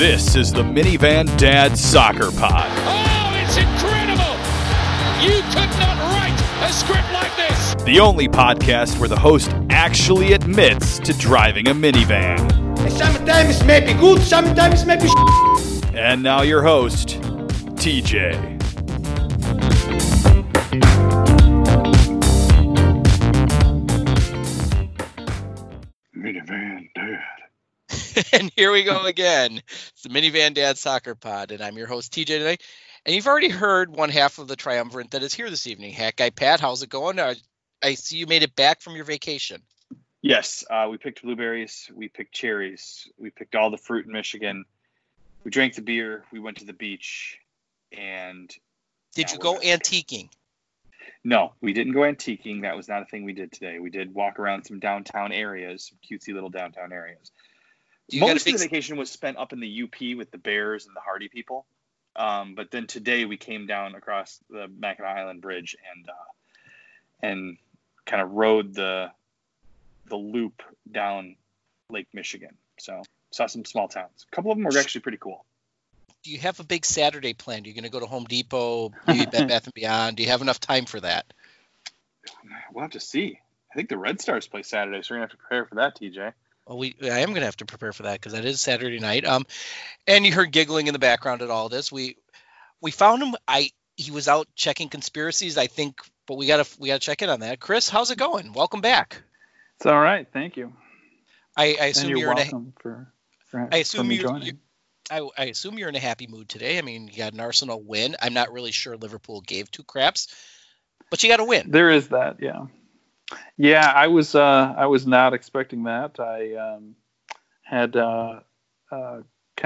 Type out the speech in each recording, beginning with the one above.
This is the Minivan Dad Soccer Pod. Oh, it's incredible! You could not write a script like this! The only podcast where the host actually admits to driving a minivan. Sometimes it may be good, sometimes it may be shit. And now your host, TJ. Minivan Dad. And here we go again. It's the Minivan Dad Soccer Pod, and I'm your host, TJ today. And you've already heard one half of the triumvirate that is here this evening. Hat Guy Pat, how's it going? I see you made it back from your vacation. Yes, we picked blueberries, we picked cherries, we picked all the fruit in Michigan. We drank the beer, we went to the beach, and... Did you go antiquing? No, we didn't go antiquing. That was not a thing we did today. We did walk around some downtown areas, some cutesy little downtown areas. Most of the vacation was spent up in the UP with the Bears and the Hardy people. But then today we came down across the Mackinac Island Bridge and kind of rode the loop down Lake Michigan. So saw some small towns. A couple of them were actually pretty cool. Do you have a big Saturday plan? Are you going to go to Home Depot, maybe Bath & Beyond? Do you have enough time for that? We'll have to see. I think the Red Stars play Saturday, so we're going to have to prepare for that, TJ. Well, I am going to have to prepare for that because that is Saturday night. And you heard giggling in the background at all this. We found him. He was out checking conspiracies, I think, but we got to check in on that. Chris, how's it going? Welcome back. It's all right. Thank you. I assume you're welcome for me joining. I assume you're in a happy mood today. I mean, you got an Arsenal win. I'm not really sure Liverpool gave two craps, but you got a win. There is that, yeah. Yeah, I was not expecting that. I had kind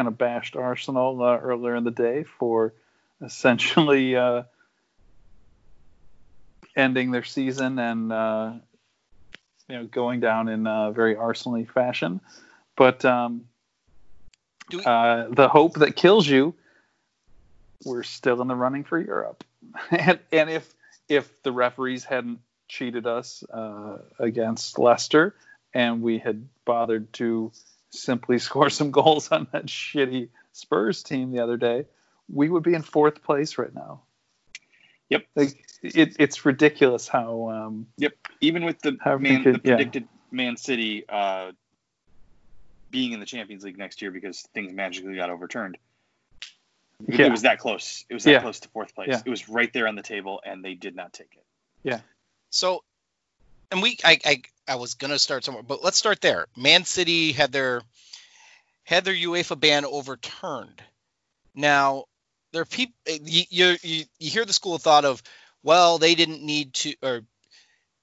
of bashed Arsenal earlier in the day for essentially ending their season and going down in very Arsenal-y fashion, but. The hope that kills you, we're still in the running for Europe. and if the referees hadn't cheated us against Leicester and we had bothered to simply score some goals on that shitty Spurs team the other day, we would be in fourth place right now. Yep. Like, it's ridiculous how... yep. Even with the predicted Man City... being in the Champions League next year because things magically got overturned. Yeah. It was that close. It was that close to fourth place. Yeah. It was right there on the table, and they did not take it. Yeah. So, and I was gonna start somewhere, but let's start there. Man City had their UEFA ban overturned. Now, there are people. You hear the school of thought of, well, they didn't need to, or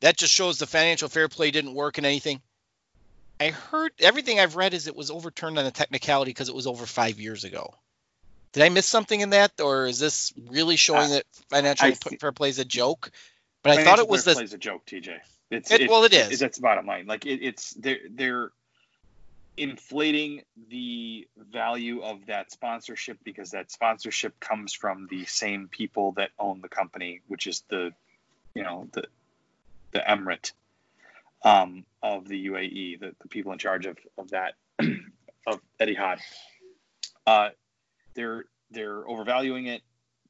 that just shows the financial fair play didn't work and anything. I heard everything I've read is it was overturned on a technicality because it was over 5 years ago. Did I miss something in that, or is this really showing that financial fair play is a joke? But I thought it was a joke, TJ. It is. That's the bottom line. Like it's they're inflating the value of that sponsorship because that sponsorship comes from the same people that own the company, which is the emirate. Of the UAE, the people in charge of that, of Etihad. They're overvaluing it.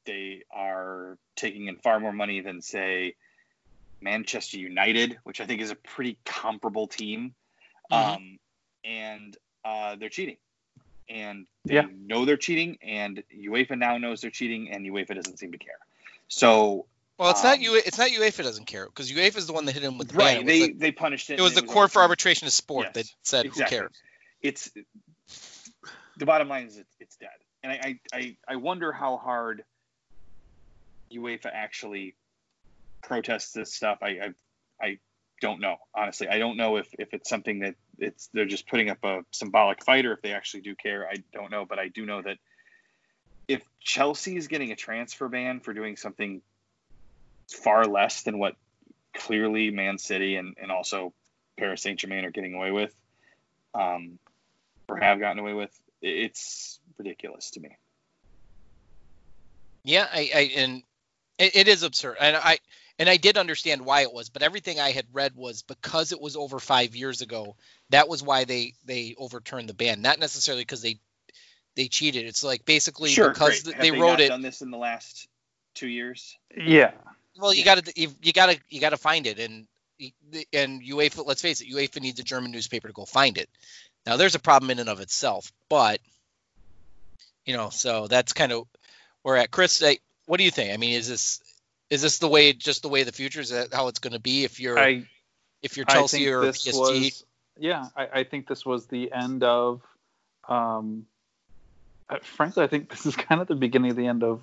They are taking in far more money than, say, Manchester United, which I think is a pretty comparable team. Mm-hmm. And they're cheating. And they know they're cheating, and UEFA now knows they're cheating, and UEFA doesn't seem to care. So... Well, it's not UEFA doesn't care, because UEFA is the one that hit him with the ban. Right, they punished it. It was the Court for Arbitration of Sport that said, exactly. Who cares? The bottom line is it's dead. And I wonder how hard UEFA actually protests this stuff. I don't know, honestly. I don't know if it's something that they're just putting up a symbolic fight or if they actually do care. I don't know, but I do know that if Chelsea is getting a transfer ban for doing something far less than what clearly Man City and also Paris Saint-Germain are getting away with, or have gotten away with. It's ridiculous to me. Yeah, it is absurd. And I did understand why it was, but everything I had read was because it was over 5 years ago. That was why they overturned the ban, not necessarily because they they cheated. It's like basically because they wrote it. Done this in the last 2 years. Yeah. Well, you gotta find it, and UEFA. Let's face it, UEFA needs a German newspaper to go find it. Now, there's a problem in and of itself, but so that's kind of where at. Chris, what do you think? I mean, is this the way? Just the way of the future? Is that how it's going to be? If you're Chelsea or PSG. I think this was the end of. Frankly, I think this is kind of the beginning of the end of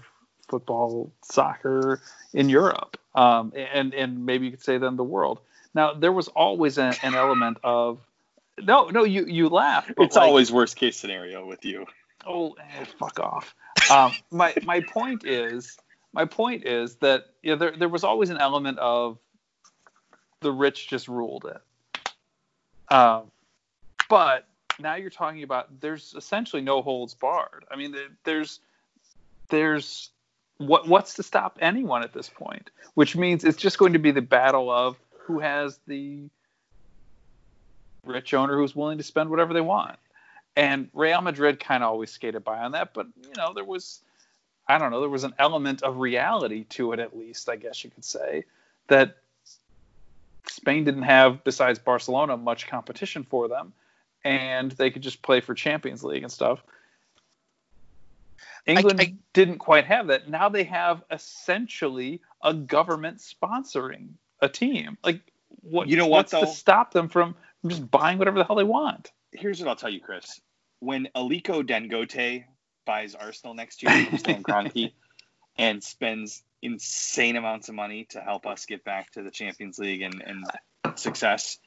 football, soccer in Europe, and maybe you could say then the world. Now, there was always an element of you laugh. It's always worst case scenario with you. Oh, fuck off. My point is that there was always an element of the rich just ruled it. But now you're talking about there's essentially no holds barred. I mean, there's what's to stop anyone at this point, which means it's just going to be the battle of who has the rich owner who's willing to spend whatever they want. And Real Madrid kind of always skated by on that, but there was an element of reality to it, at least, I guess you could say, that Spain didn't have, besides Barcelona, much competition for them, and they could just play for Champions League and stuff. England didn't quite have that. Now they have essentially a government sponsoring a team. Like, what's to stop them from just buying whatever the hell they want? Here's what I'll tell you, Chris. When Aliko Dangote buys Arsenal next year from Stan Kroenke and spends insane amounts of money to help us get back to the Champions League and success,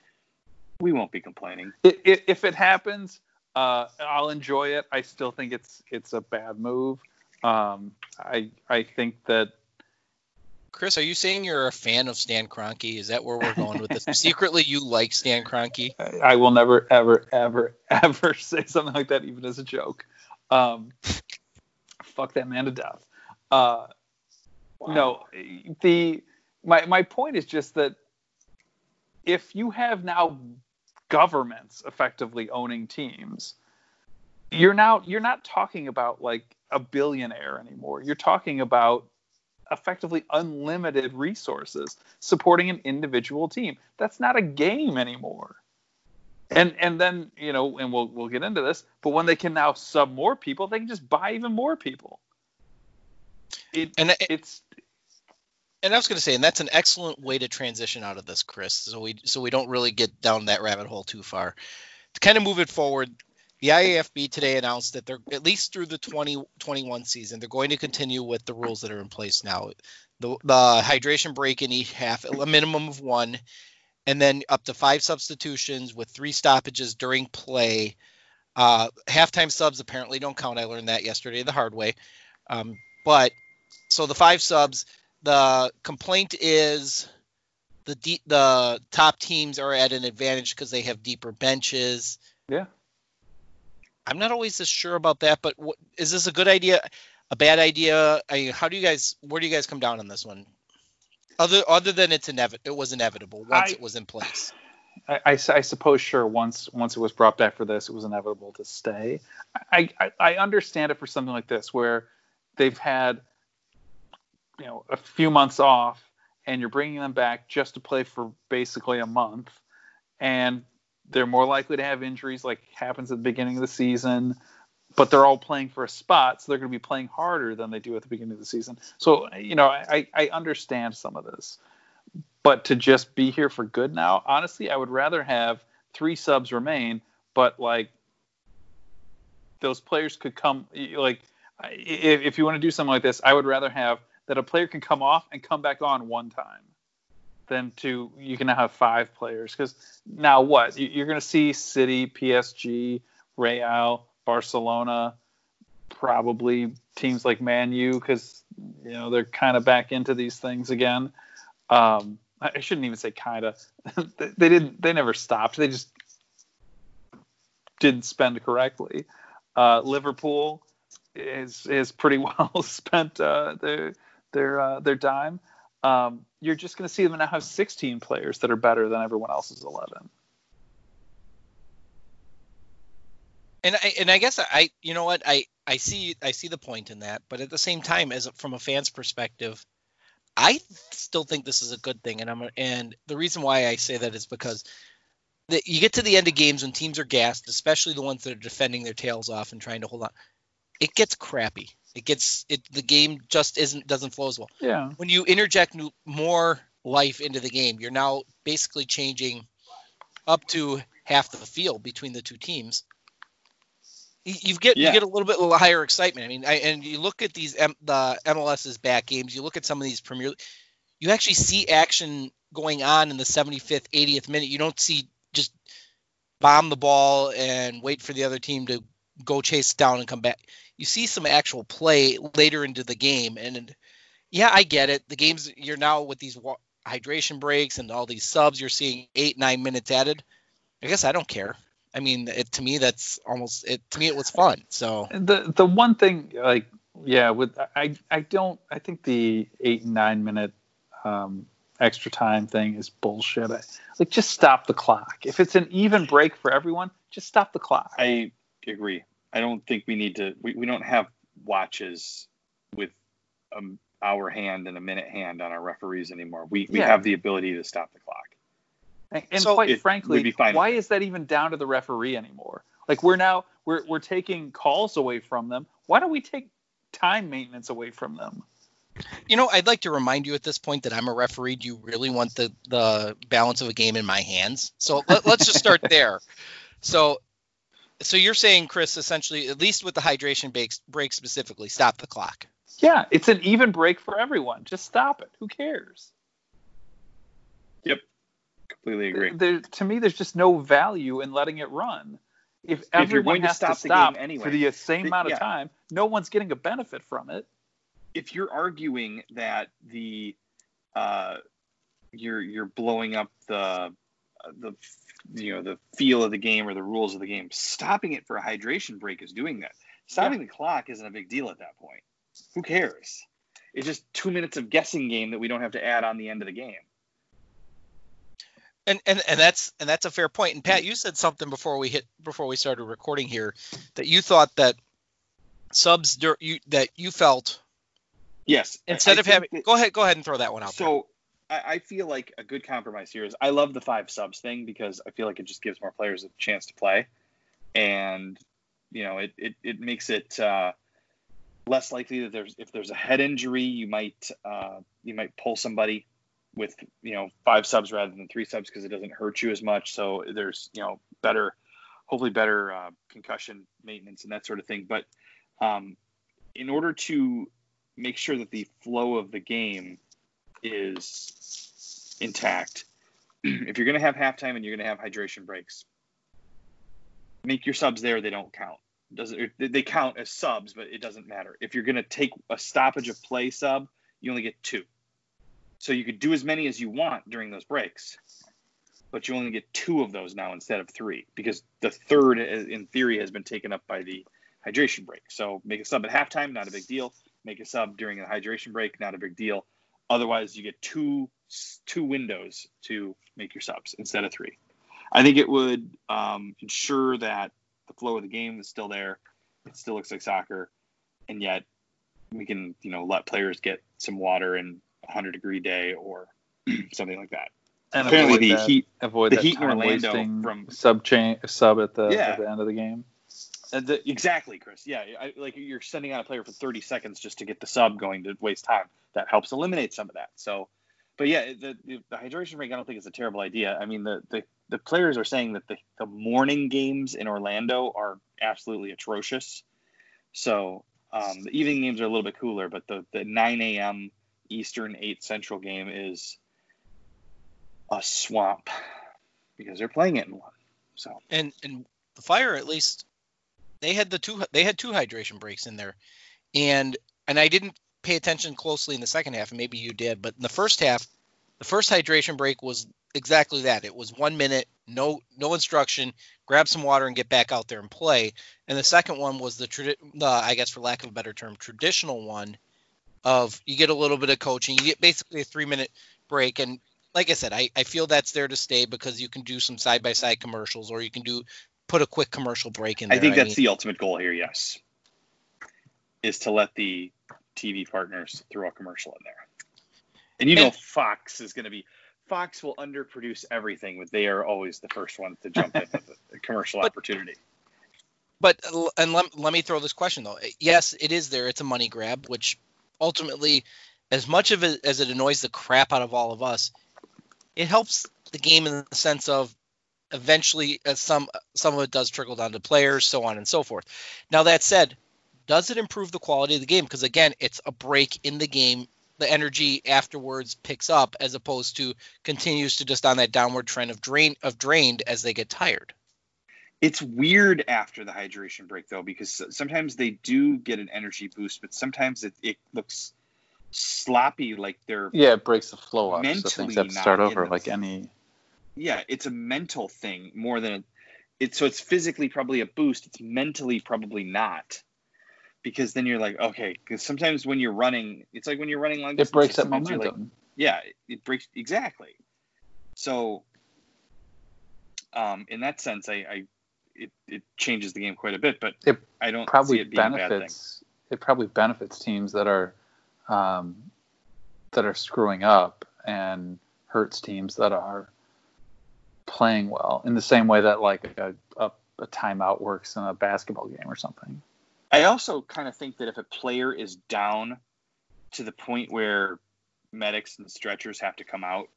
we won't be complaining. If it happens, I'll enjoy it. I still think it's a bad move. I think that. Chris, are you saying you're a fan of Stan Kroenke? Is that where we're going with this? Secretly, you like Stan Kroenke? I will never, ever, ever, ever say something like that, even as a joke. Fuck that man to death. Wow. No, my point is just that if you have now governments effectively owning teams, you're not talking about like a billionaire anymore. You're talking about effectively unlimited resources supporting an individual team. That's not a game anymore. And then, and we'll get into this, but when they can now sub more people, they can just buy even more people. And I was going to say, and that's an excellent way to transition out of this, Chris, so we don't really get down that rabbit hole too far. To kind of move it forward, the IAFB today announced that they're, at least through the 2021 season, they're going to continue with the rules that are in place now. The hydration break in each half, a minimum of one, and then up to 5 substitutions with 3 stoppages during play. Halftime subs apparently don't count. I learned that yesterday the hard way. But so the 5 subs... The complaint is the top teams are at an advantage because they have deeper benches. Yeah. I'm not always as sure about that, but is this a good idea, a bad idea? Where do you guys come down on this one? Other than it was inevitable once it was in place. I suppose, sure, once it was brought back for this, it was inevitable to stay. I understand it for something like this where they've had – a few months off, and you're bringing them back just to play for basically a month, and they're more likely to have injuries like happens at the beginning of the season, but they're all playing for a spot, so they're going to be playing harder than they do at the beginning of the season. So, I understand some of this, but to just be here for good now, honestly, I would rather have 3 subs remain, but like those players could come, like if you want to do something like this, I would rather have that a player can come off and come back on one time than you can now have 5 players. Because now what? You're going to see City, PSG, Real, Barcelona, probably teams like Man U because, they're kind of back into these things again. I shouldn't even say kind of. They never stopped. They just didn't spend correctly. Liverpool is pretty well spent their dime. You're just going to see them now have 16 players that are better than everyone else's 11. And I guess I see the point in that, but at the same time, as from a fan's perspective, I still think this is a good thing, and the reason why I say that is because you get to the end of games when teams are gassed, especially the ones that are defending their tails off and trying to hold on. It gets crappy. The game just doesn't flow as well. Yeah. When you interject more life into the game, you're now basically changing up to half the field between the two teams. You get a little bit higher excitement. I mean, and you look at these the MLS's back games. You look at some of these Premier League. You actually see action going on in the 75th, 80th minute. You don't see just bomb the ball and wait for the other team to go chase down and come back. You see some actual play later into the game. And yeah, I get it. The games, you're now with these hydration breaks and all these subs, you're seeing 8-9 minutes added. I guess I don't care. I mean, to me, that's almost it. To me, it was fun. So the one thing, like, yeah, with I think the 8 and 9 minute extra time thing is bullshit. Like, just stop the clock. If it's an even break for everyone, just stop the clock. I agree. I don't think we need to. We don't have watches with an hour hand and a minute hand on our referees anymore. We have the ability to stop the clock. And so quite frankly, why is that even down to the referee anymore? Like, we're taking calls away from them. Why don't we take time maintenance away from them? You know, I'd like to remind you at this point that I'm a referee. Do you really want the balance of a game in my hands? So let's just start there. So you're saying, Chris, essentially, at least with the hydration break specifically, stop the clock. Yeah, it's an even break for everyone. Just stop it. Who cares? Yep. Completely agree. To me, there's just no value in letting it run. If everyone has to stop the game anyway, for the same amount of time, no one's getting a benefit from it. If you're arguing that you're blowing up the feel of the game or the rules of the game, stopping it for a hydration break is doing that. Stopping the clock isn't a big deal at that point. Who cares? It's just 2 minutes of guessing game that we don't have to add on the end of the game. And that's a fair point. And Pat, you said something before we started recording here that you thought that subs that you felt. Yes. Instead of having that, go ahead and throw that one out. So there. I feel like a good compromise here is I love the 5 subs thing because I feel like it just gives more players a chance to play, and you know it makes it less likely that if there's a head injury you might pull somebody with 5 subs rather than 3 subs because it doesn't hurt you as much. So there's hopefully better concussion maintenance and that sort of thing. But in order to make sure that the flow of the game is intact, if you're going to have halftime and you're going to have hydration breaks, make your subs there. They don't count. They count as subs, but it doesn't matter. If you're going to take a stoppage of play sub, you only get 2. So you could do as many as you want during those breaks, but you only get 2 of those now instead of 3 because the third, in theory, has been taken up by the hydration break. So make a sub at halftime, not a big deal. Make a sub during the hydration break, not a big deal. Otherwise, you get two windows to make your subs instead of 3. I think it would ensure that the flow of the game is still there. It still looks like soccer, and yet we can let players get some water and 100-degree day or something like that. And apparently the heat in Orlando from sub at the end of the game. Exactly, Chris. Yeah, like you're sending out a player for 30 seconds just to get the sub going to waste time. That helps eliminate some of that. So, but yeah, the hydration break I don't think is a terrible idea. I mean, the players are saying that the morning games in Orlando are absolutely atrocious. So the evening games are a little bit cooler, but the 9 a.m. Eastern 8 Central game is a swamp because they're playing it in one. So and the Fire, at least they had two hydration breaks in there, and I didn't pay attention closely in the second half, and maybe you did, but in the first half, the first hydration break was exactly that. It was 1 minute, no instruction, grab some water and get back out there and play. And the second one was the I guess for lack of a better term, traditional one. Of you get a little bit of coaching, you get basically a 3-minute break, and like I said, I feel that's there to stay because you can do some side-by-side commercials, or you can do put a quick commercial break in there. I think that's the ultimate goal here, yes, is to let the TV partners throw a commercial in there. And you know Fox is going to be – Fox will underproduce everything, but they are always the first one to jump into the commercial opportunity. But – and let me throw this question, though. Yes, it is there. It's a money grab, which ultimately, as much of it as it annoys the crap out of all of us, it helps the game in the sense of eventually some of it does trickle down to players, so on and so forth. Now, that said, does it improve the quality of the game? Because, again, it's a break in the game. The energy afterwards picks up as opposed to continues to just on that downward trend of drained as they get tired. It's weird after the hydration break, though, because sometimes they do get an energy boost, but sometimes it looks sloppy, like they're it breaks the flow up. So things have to start over, like any. Yeah, it's a mental thing more than it's. So it's physically probably a boost. It's mentally probably not. Because then you're like, okay, because sometimes when you're running, it's like when you're running long distance. It breaks up momentum. Like, yeah, it breaks. Exactly. So in that sense, it changes the game quite a bit, but I don't see it being a bad thing. It probably benefits teams that are screwing up and hurts teams that are playing well in the same way that like a timeout works in a basketball game or something. I also kind of think that if a player is down to the point where medics and stretchers have to come out,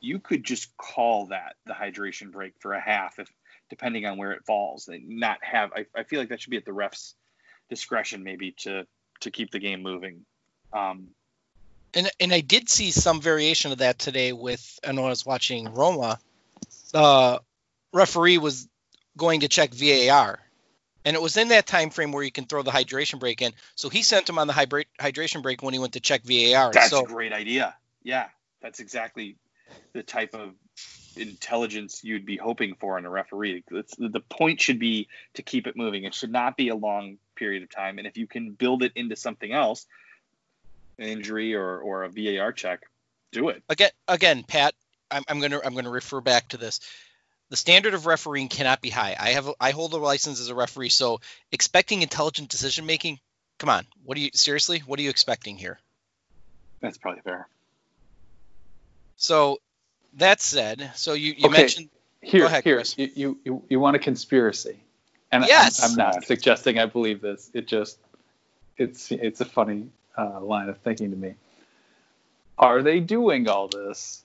you could just call that the hydration break for a half, if depending on where it falls. And not have. I feel like that should be at the ref's discretion, maybe to keep the game moving. And I did see some variation of that today with. I know I was watching Roma. The referee was going to check VAR. And it was in that time frame where you can throw the hydration break in. So he sent him on the hydration break when he went to check VAR. That's a great idea. Yeah, that's exactly the type of intelligence you'd be hoping for in a referee. The point should be to keep it moving. It should not be a long period of time. And if you can build it into something else, an injury or a VAR check, do it. Again, Pat, I'm gonna refer back to this. The standard of refereeing cannot be high. I hold a license as a referee, so expecting intelligent decision making. Come on, what are you expecting here? That's probably fair. So, that said, so you okay. Mentioned here. Go ahead, here, Chris. You want a conspiracy? And yes, I'm not suggesting I believe this. It just it's a funny line of thinking to me. Are they doing all this?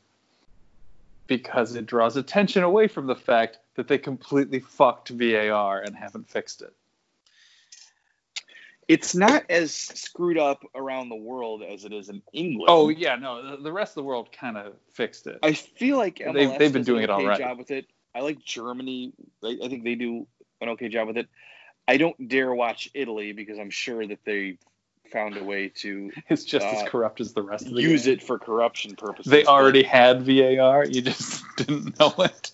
Because it draws attention away from the fact that they completely fucked VAR and haven't fixed it. It's not as screwed up around the world as it is in England. Oh, yeah, no, the rest of the world kind of fixed it. I feel like MLS they've been doing an okay job with it. I like Germany. I think they do an okay job with it. I don't dare watch Italy because I'm sure that they found a way to it's just as corrupt as the rest of the use game. It for corruption purposes. They already had VAR, you just didn't know it.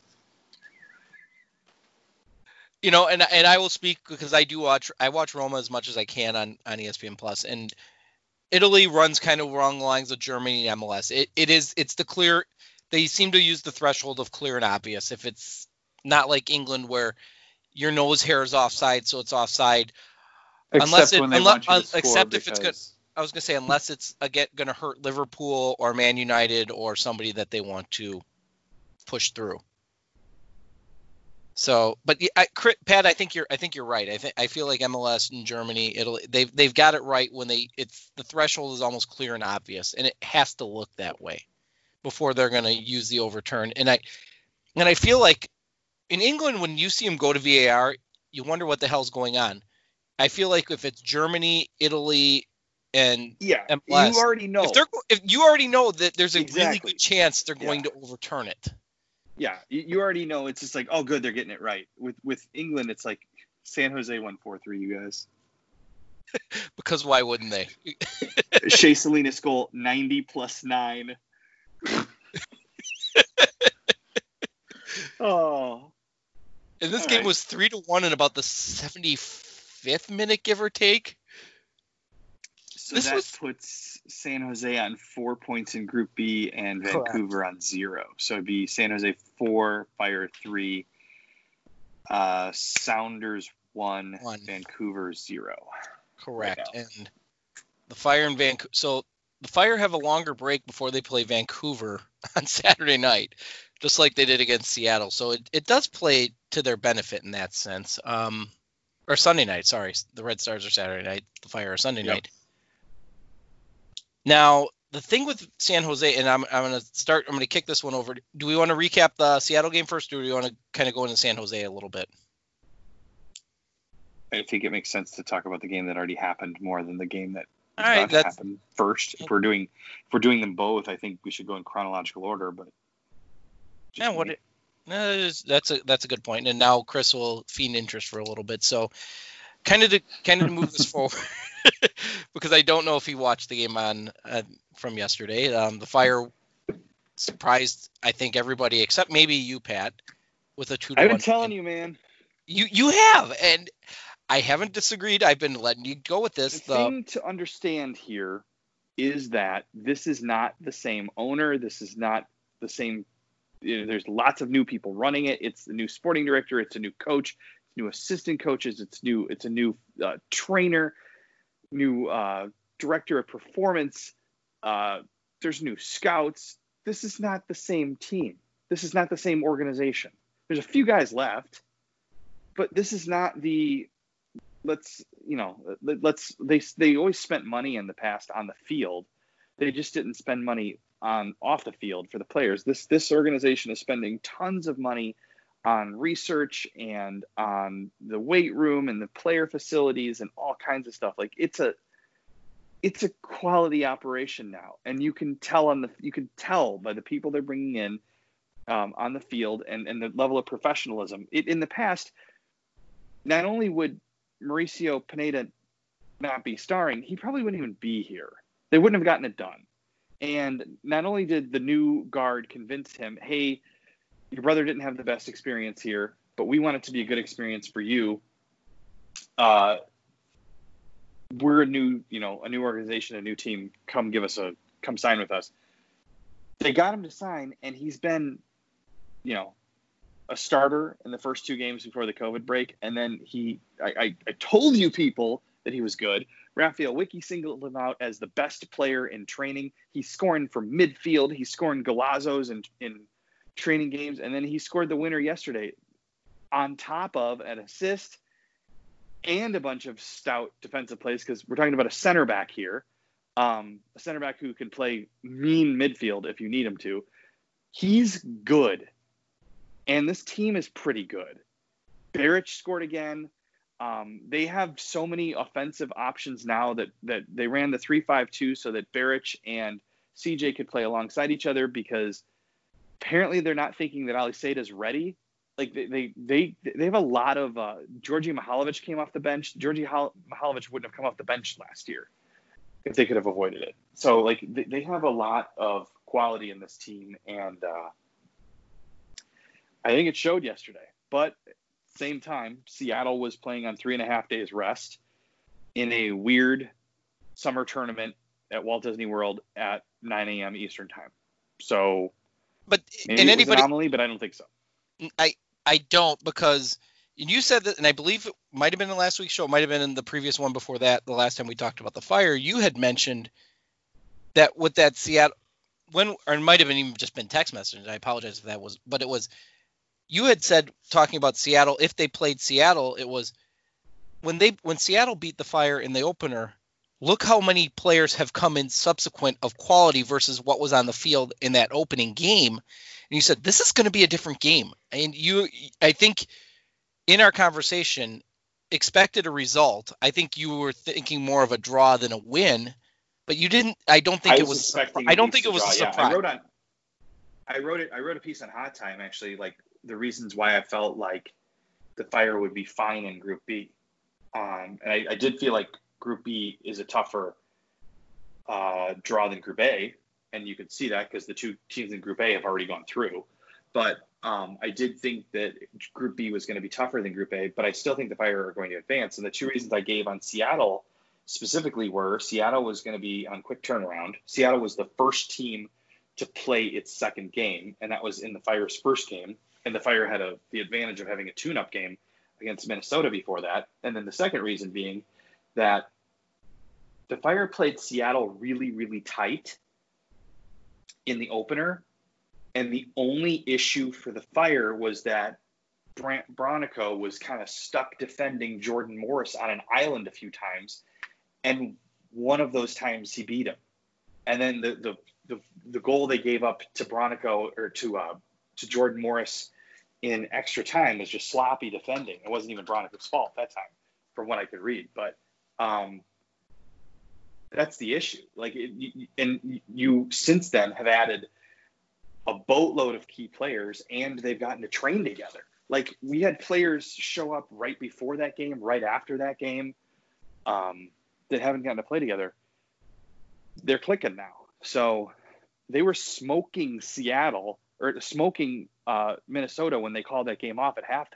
You know, and I will speak because I watch Roma as much as I can on ESPN Plus, and Italy runs kind of along the lines of Germany and MLS. It's the clear, they seem to use the threshold of clear and obvious. If it's not like England where your nose hair is offside, so it's offside. Unless it's going to hurt Liverpool or Man United or somebody that they want to push through. So, but Pat, I think you're right. I feel like MLS and Germany, Italy, they've got it right when the threshold is almost clear and obvious, and it has to look that way before they're going to use the overturn. And I feel like in England, when you see them go to VAR, you wonder what the hell's going on. I feel like if it's Germany, Italy, and MLS, you already know. If you already know that there's a really good chance they're going to overturn it. Yeah, you already know. It's just like, oh, good, they're getting it right. With England, it's like San Jose 1-4-3, you guys. Because why wouldn't they? Shea Salinas goal 90+9. Oh, and this game was 3-1 in about the 75th minute, give or take. So this puts San Jose on 4 points in Group B and Vancouver on 0. So it'd be San Jose 4, Fire 3, Sounders 1, Vancouver 0. Correct. Right, and the Fire in Vancouver. So the Fire have a longer break before they play Vancouver on Saturday night, just like they did against Seattle. So it does play to their benefit in that sense. Or Sunday night, sorry. The Red Stars are Saturday night. The Fire are Sunday night. Now, the thing with San Jose, and I'm going to kick this one over. Do we want to recap the Seattle game first, or do we want to kind of go into San Jose a little bit? I think it makes sense to talk about the game that already happened more than the game that happened first. If we're doing them both, I think we should go in chronological order. But that's a good point. And now Chris will feign interest for a little bit. So kind of to move this forward. Because I don't know if he watched the game on from yesterday. The Fire surprised, I think, everybody except maybe you, Pat, with a 2-1. I've been telling you, man. You have, and I haven't disagreed. I've been letting you go with this. The thing to understand here is that this is not the same owner. This is not the same. You know, there's lots of new people running it. It's the new sporting director. It's a new coach. It's new assistant coaches. It's a new trainer. New director of performance, there's new scouts. This is not the same team. This is not the same organization. There's a few guys left, but this is not the they always spent money in the past on the field. They just didn't spend money on off the field for the players. This organization is spending tons of money on research and on the weight room and the player facilities and all kinds of stuff. Like it's a quality operation now, and you can tell by the people they're bringing in on the field and the level of professionalism. In the past, not only would Mauricio Pineda not be starring, he probably wouldn't even be here. They wouldn't have gotten it done. And not only did the new guard convince him, hey, your brother didn't have the best experience here, but we want it to be a good experience for you. We're a new organization, a new team. Come sign with us. They got him to sign, and he's been, a starter in the first two games before the COVID break. And then I told you people that he was good. Rafael Wicki singled him out as the best player in training. He's scoring from midfield. He's scoring golazos in training games, and then he scored the winner yesterday on top of an assist and a bunch of stout defensive plays, because we're talking about a center back here, a center back who can play mean midfield if you need him to. He's good, and this team is pretty good. Barrich scored again. They have so many offensive options now that they ran the 3-5-2 so that Barrich and CJ could play alongside each other, because apparently they're not thinking that Ali Said is ready. Like they have a lot of Georgi Mihalovic came off the bench. Georgi Mihalovic wouldn't have come off the bench last year if they could have avoided it. So like they have a lot of quality in this team, and I think it showed yesterday. But at the same time, Seattle was playing on 3.5 days rest in a weird summer tournament at Walt Disney World at 9 a.m. Eastern time. So. But maybe and anybody, it was an anomaly, but I don't think so. I don't, because you said that, and I believe it might have been in last week's show, it might have been in the previous one before that, the last time we talked about the Fire, you had mentioned that with that Seattle, or it might have been even just been text messages. I apologize if that was, but it was, you had said, talking about Seattle, if they played Seattle, it was when Seattle beat the Fire in the opener. Look how many players have come in subsequent of quality versus what was on the field in that opening game. And you said, this is going to be a different game. And I think in our conversation, expected a result. I think you were thinking more of a draw than a win, but you didn't. I don't think it was a surprise. Yeah, I wrote a piece on Hot Time, actually, like the reasons why I felt like the Fire would be fine in Group B. And I did feel like Group B is a tougher draw than Group A, and you can see that because the two teams in Group A have already gone through. But I did think that Group B was going to be tougher than Group A, but I still think the Fire are going to advance. And the two reasons I gave on Seattle specifically were Seattle was going to be on quick turnaround. Seattle was the first team to play its second game, and that was in the Fire's first game. and the Fire had the advantage of having a tune-up game against Minnesota before that. And then the second reason being that the Fire played Seattle really, really tight in the opener. And the only issue for the Fire was that Brant Bronico was kind of stuck defending Jordan Morris on an island a few times. And one of those times he beat him. And then the goal they gave up to Bronico or to Jordan Morris in extra time was just sloppy defending. It wasn't even Bronico's fault that time from what I could read. But that's the issue. Like, you since then have added a boatload of key players, and they've gotten to train together. Like, we had players show up right before that game, right after that game, that haven't gotten to play together. They're clicking now. So they were smoking Seattle or smoking Minnesota when they called that game off at halftime.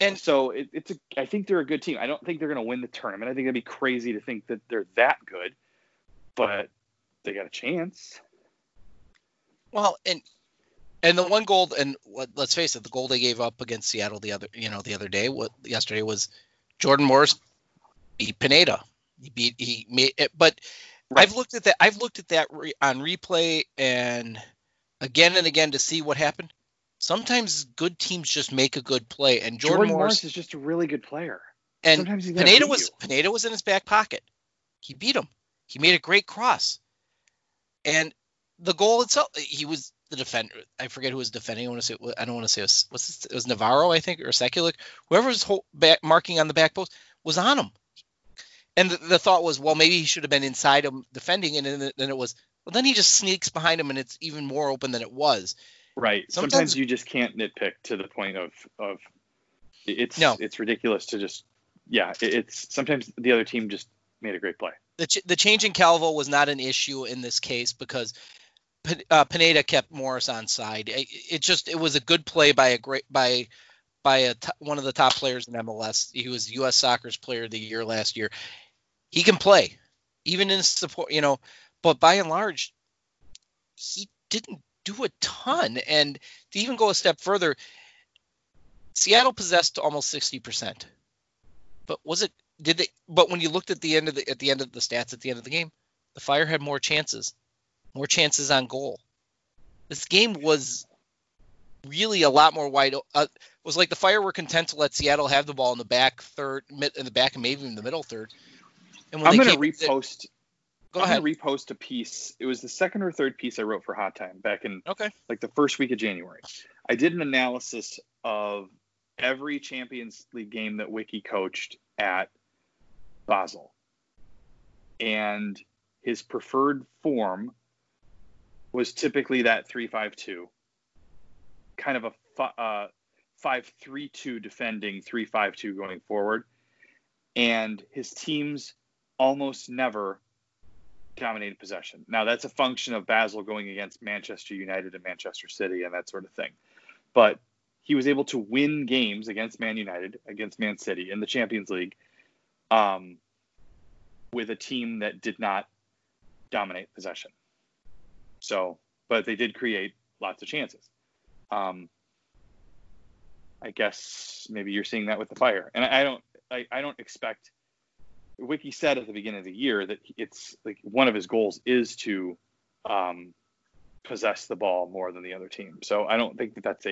And so I think they're a good team. I don't think they're going to win the tournament. I think it'd be crazy to think that they're that good, but they got a chance. Well, and the one goal, and let's face it, the goal they gave up against Seattle yesterday was Jordan Morris beat Pineda. Right. I've looked at that on replay and again to see what happened. Sometimes good teams just make a good play, and Jordan Morris is just a really good player. And sometimes Pineda was in his back pocket. He beat him. He made a great cross, and the goal itself. He was the defender. I forget who was defending. It was Navarro, I think, or Sekulic. Whoever was marking on the back post was on him. And the thought was, well, maybe he should have been inside him defending, and then it was. Well, then he just sneaks behind him, and it's even more open than it was. Right. Sometimes you just can't nitpick to the point of it's ridiculous to just It's sometimes the other team just made a great play. The change in Calvo was not an issue in this case because Pineda kept Morris on side. It was a good play by one of the top players in MLS. He was U.S. Soccer's Player of the Year last year. He can play, even in support, but by and large, he didn't do a ton. And to even go a step further, Seattle possessed almost 60%. But when you looked at the stats at the end of the game, the Fire had more chances on goal. This game was really a lot more wide. Was like the Fire were content to let Seattle have the ball in the back third, in the back, and maybe in the middle third. And when I'm going to repost a piece. It was the second or third piece I wrote for Hot Time back in the first week of January. I did an analysis of every Champions League game that Wiki coached at Basel, and his preferred form was typically that 3-5-2, kind of a 5-3-2 defending, 3-5-2 going forward, and his teams almost never dominated possession. Now, that's a function of Basel going against Manchester United and Manchester City and that sort of thing. But he was able to win games against Man United, against Man City in the Champions League with a team that did not dominate possession. So, but they did create lots of chances. I guess maybe you're seeing that with the Fire, and I don't expect. Wiki said at the beginning of the year that it's like one of his goals is to possess the ball more than the other team. So I don't think that that's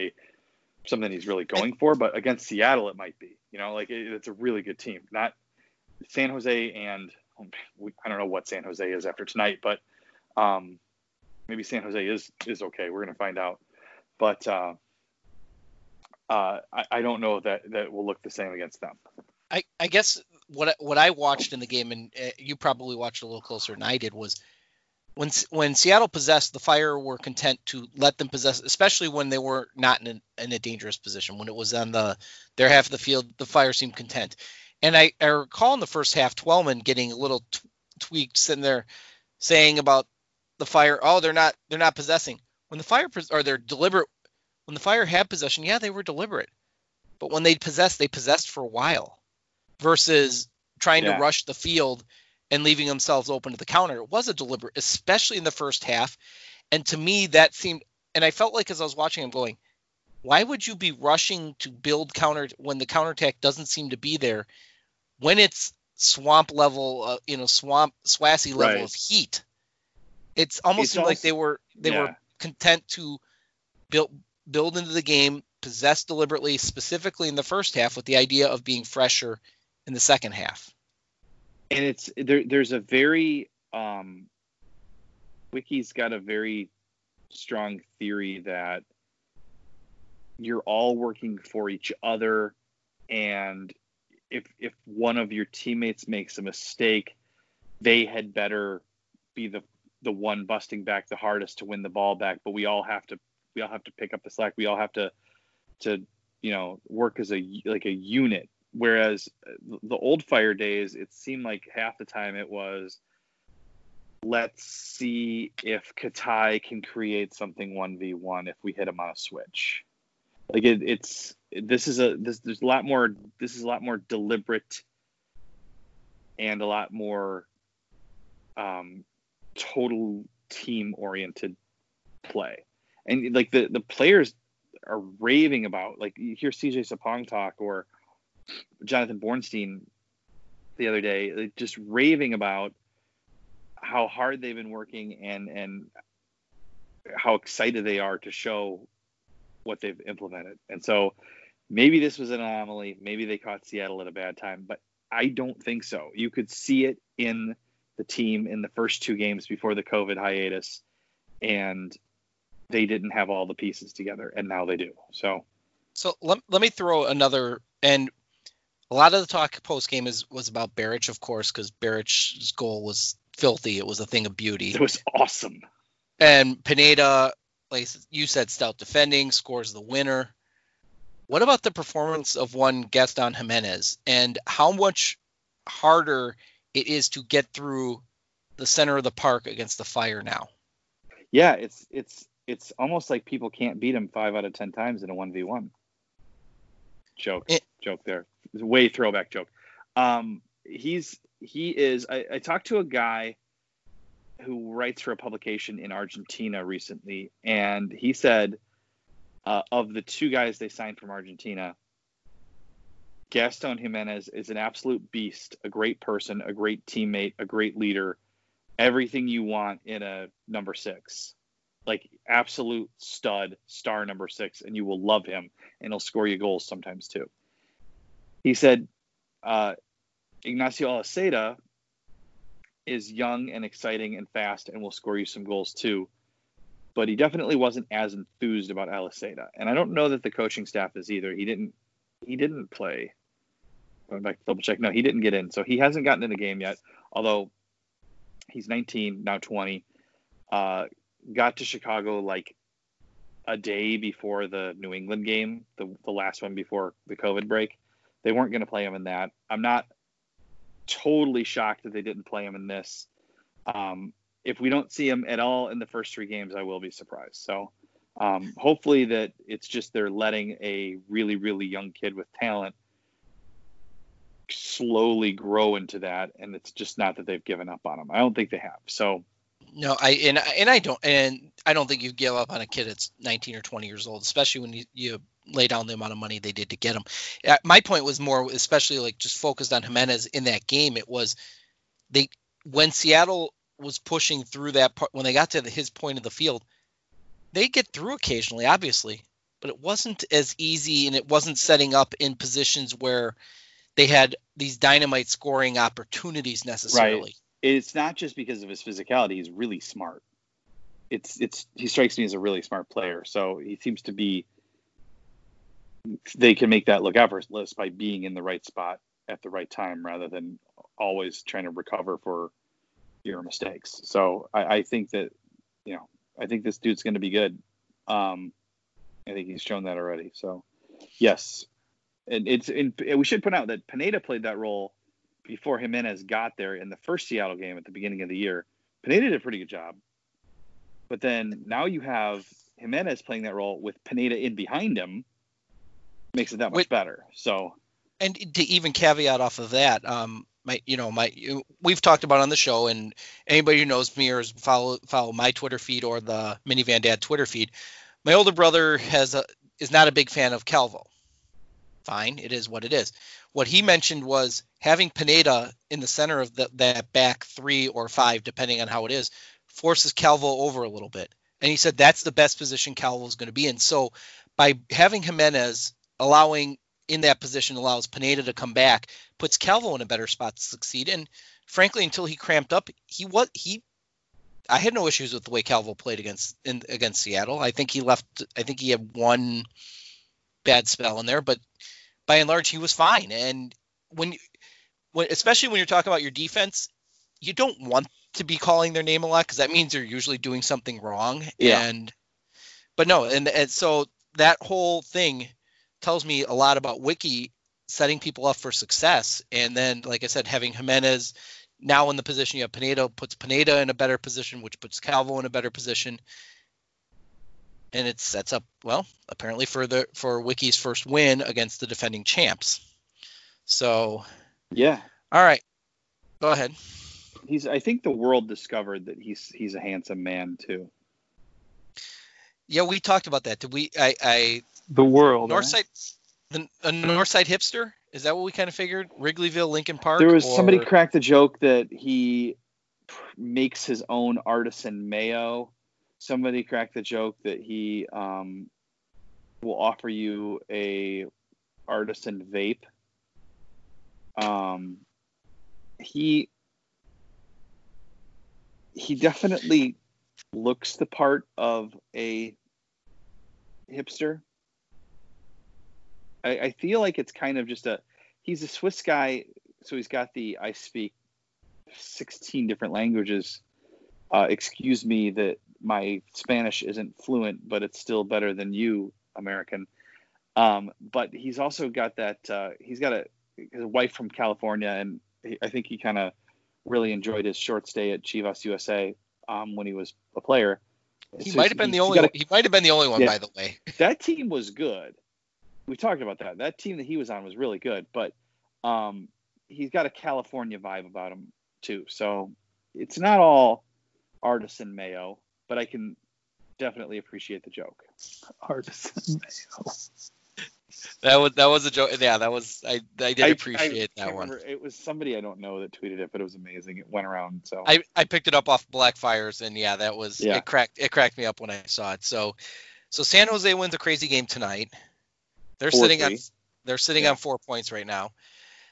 something he's really going for. But against Seattle, it might be. It's a really good team. Not San Jose, and I don't know what San Jose is after tonight, but maybe San Jose is okay. We're gonna find out. But I don't know that will look the same against them. I guess what I watched in the game, and you probably watched a little closer than I did, was when Seattle possessed, the Fire were content to let them possess, especially when they were not in a dangerous position. When it was on their half of the field, the Fire seemed content. And I recall in the first half, Twellman getting a little tweaked sitting there saying about the Fire, oh, they're not possessing. When the Fire or they're deliberate. When the Fire had possession, yeah, they were deliberate. But when they possessed for a while versus trying to rush the field and leaving themselves open to the counter. It was a deliberate, especially in the first half. And to me, that seemed And I felt like as I was watching, I'm going, why would you be rushing to build counter when the counterattack doesn't seem to be there, when it's swamp level, swassy level right. of heat? It's almost seemed like they were content to build into the game, possess deliberately, specifically in the first half, with the idea of being fresher in the second half. And it's there's a very Wiki's got a very strong theory that you're all working for each other, and if one of your teammates makes a mistake, they had better be the one busting back the hardest to win the ball back. But we all have to pick up the slack. We all have to work as a unit. Whereas the old fire days, it seemed like half the time it was, let's see if Katai can create something 1v1 if we hit him on a switch. Like this is a lot more deliberate and a lot more total team oriented play. And like the players are raving about, like, you hear CJ Sapong talk or Jonathan Bornstein the other day, like, just raving about how hard they've been working and how excited they are to show what they've implemented. And so maybe this was an anomaly. Maybe they caught Seattle at a bad time, but I don't think so. You could see it in the team in the first two games before the COVID hiatus, and they didn't have all the pieces together, and now they do. So let me throw another, and a lot of the talk post-game was about Barrich, of course, because Barrich's goal was filthy. It was a thing of beauty. It was awesome. And Pineda, like you said, stout defending, scores the winner. What about the performance of one Gaston Jimenez, and how much harder it is to get through the center of the park against the fire now? Yeah, it's almost like people can't beat him 5 out of 10 times in a 1v1. Joke there. Way throwback joke. I talked to a guy who writes for a publication in Argentina recently, and he said of the two guys they signed from Argentina, Gaston Jimenez is an absolute beast, a great person, a great teammate, a great leader, everything you want in a number 6. Like, absolute stud, star number 6, and you will love him, and he'll score you goals sometimes too. He said Ignacio Aliceta is young and exciting and fast and will score you some goals too, but he definitely wasn't as enthused about Aliceta. And I don't know that the coaching staff is either. He didn't play. Going back to double check. No, he didn't get in. So he hasn't gotten in a game yet, although he's 19, now 20. Got to Chicago like a day before the New England game, the last one before the COVID break. They weren't going to play him in that. I'm not totally shocked that they didn't play him in this. If we don't see him at all in the first 3 games, I will be surprised. So hopefully that it's just they're letting a really, really young kid with talent slowly grow into that, and it's just not that they've given up on him. I don't think they have. So no, I don't think you give up on a kid that's 19 or 20 years old, especially when you lay down the amount of money they did to get him. My point was more, especially like just focused on Jimenez in that game. It was when Seattle was pushing through that part, when they got to his point of the field, they get through occasionally, obviously, but it wasn't as easy, and it wasn't setting up in positions where they had these dynamite scoring opportunities necessarily. Right. It's not just because of his physicality. He's really smart. He strikes me as a really smart player. So he seems to be, they can make that look effortless by being in the right spot at the right time, rather than always trying to recover for your mistakes. So I think that, I think this dude's going to be good. I think he's shown that already. So yes. And we should point out that Pineda played that role before Jimenez got there in the first Seattle game at the beginning of the year. Pineda did a pretty good job. But then now you have Jimenez playing that role with Pineda in behind him, makes it that much better. So, and to even caveat off of that, we've talked about on the show, and anybody who knows me or follow my Twitter feed or the Minivan Dad Twitter feed, My older brother is not a big fan of Calvo. Fine, it is what it is. What he mentioned was having Pineda in the center of that back three or five, depending on how it is, forces Calvo over a little bit. And he said that's the best position Calvo is going to be in. So by having Jimenez allowing in that position allows Pineda to come back, puts Calvo in a better spot to succeed. And frankly, until he cramped up, I had no issues with the way Calvo played against Seattle. I think he had one bad spell in there, but by and large, he was fine. And especially when you're talking about your defense, you don't want to be calling their name a lot because that means they're usually doing something wrong. Yeah. And so that whole thing tells me a lot about Wiki setting people up for success. And then, like I said, having Jimenez now in the position you have Pineda puts Pineda in a better position, which puts Calvo in a better position. And it sets up, well, apparently for Wiki's first win against the defending champs. So, yeah. All right. Go ahead. I think the world discovered that he's a handsome man too. Yeah, we talked about that. Did we? The world. Northside, right? A Northside hipster. Is that what we kind of figured? Wrigleyville, Lincoln Park. There was somebody cracked the joke that he makes his own artisan mayo. Somebody cracked the joke that he will offer you a artisan vape. He definitely looks the part of a hipster. I feel like it's kind of just he's a Swiss guy, so he's got the I speak 16 different languages. Excuse me that my Spanish isn't fluent, but it's still better than you, American. But he's also got that he's got his wife from California, and I think he kind of really enjoyed his short stay at Chivas USA when he was a player. He might have been the only one, yeah, by the way. That team was good. We talked about that. That team that he was on was really good, but he's got a California vibe about him too. So it's not all artisan mayo. But I can definitely appreciate the joke. Artisan mayo. That was a joke. Yeah, that was. I did appreciate that one. It was somebody I don't know that tweeted it, but it was amazing. It went around. So I picked it up off Blackfires, and yeah, that was. Yeah. It cracked me up when I saw it. So San Jose wins a crazy game tonight. They're sitting on 4 points right now.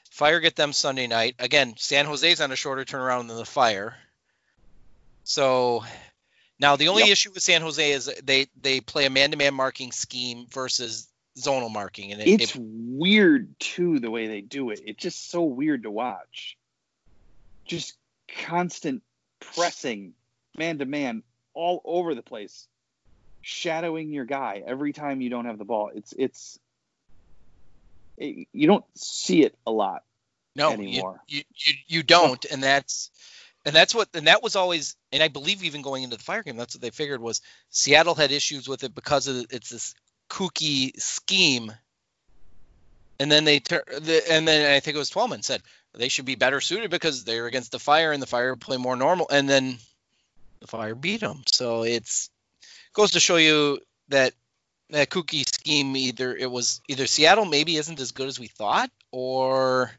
Fire get them Sunday night again. San Jose's on a shorter turnaround than the Fire. So. Now, the only issue with San Jose is they play a man-to-man marking scheme versus zonal marking. And it's weird, too, the way they do it. It's just so weird to watch. Just constant pressing, man-to-man, all over the place, shadowing your guy every time you don't have the ball. You don't see it a lot anymore. You don't, and that's... And that was always, I believe even going into the Fire game, that's what they figured was Seattle had issues with it because of it's this kooky scheme. And then I think it was Twellman said they should be better suited because they're against the Fire and the Fire play more normal. And then the Fire beat them. So it goes to show you that kooky scheme, either Seattle maybe isn't as good as we thought, or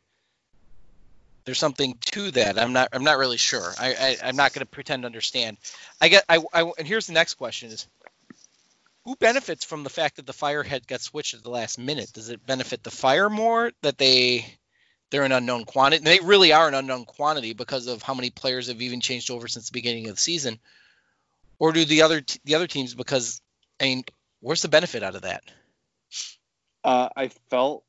there's something to that. I'm not really sure. I'm not going to pretend to understand. And here's the next question is, who benefits from the fact that the Fire head got switched at the last minute? Does it benefit the Fire more that they're an unknown quantity? They really are an unknown quantity because of how many players have even changed over since the beginning of the season. Or do the other teams, because where's the benefit out of that? I felt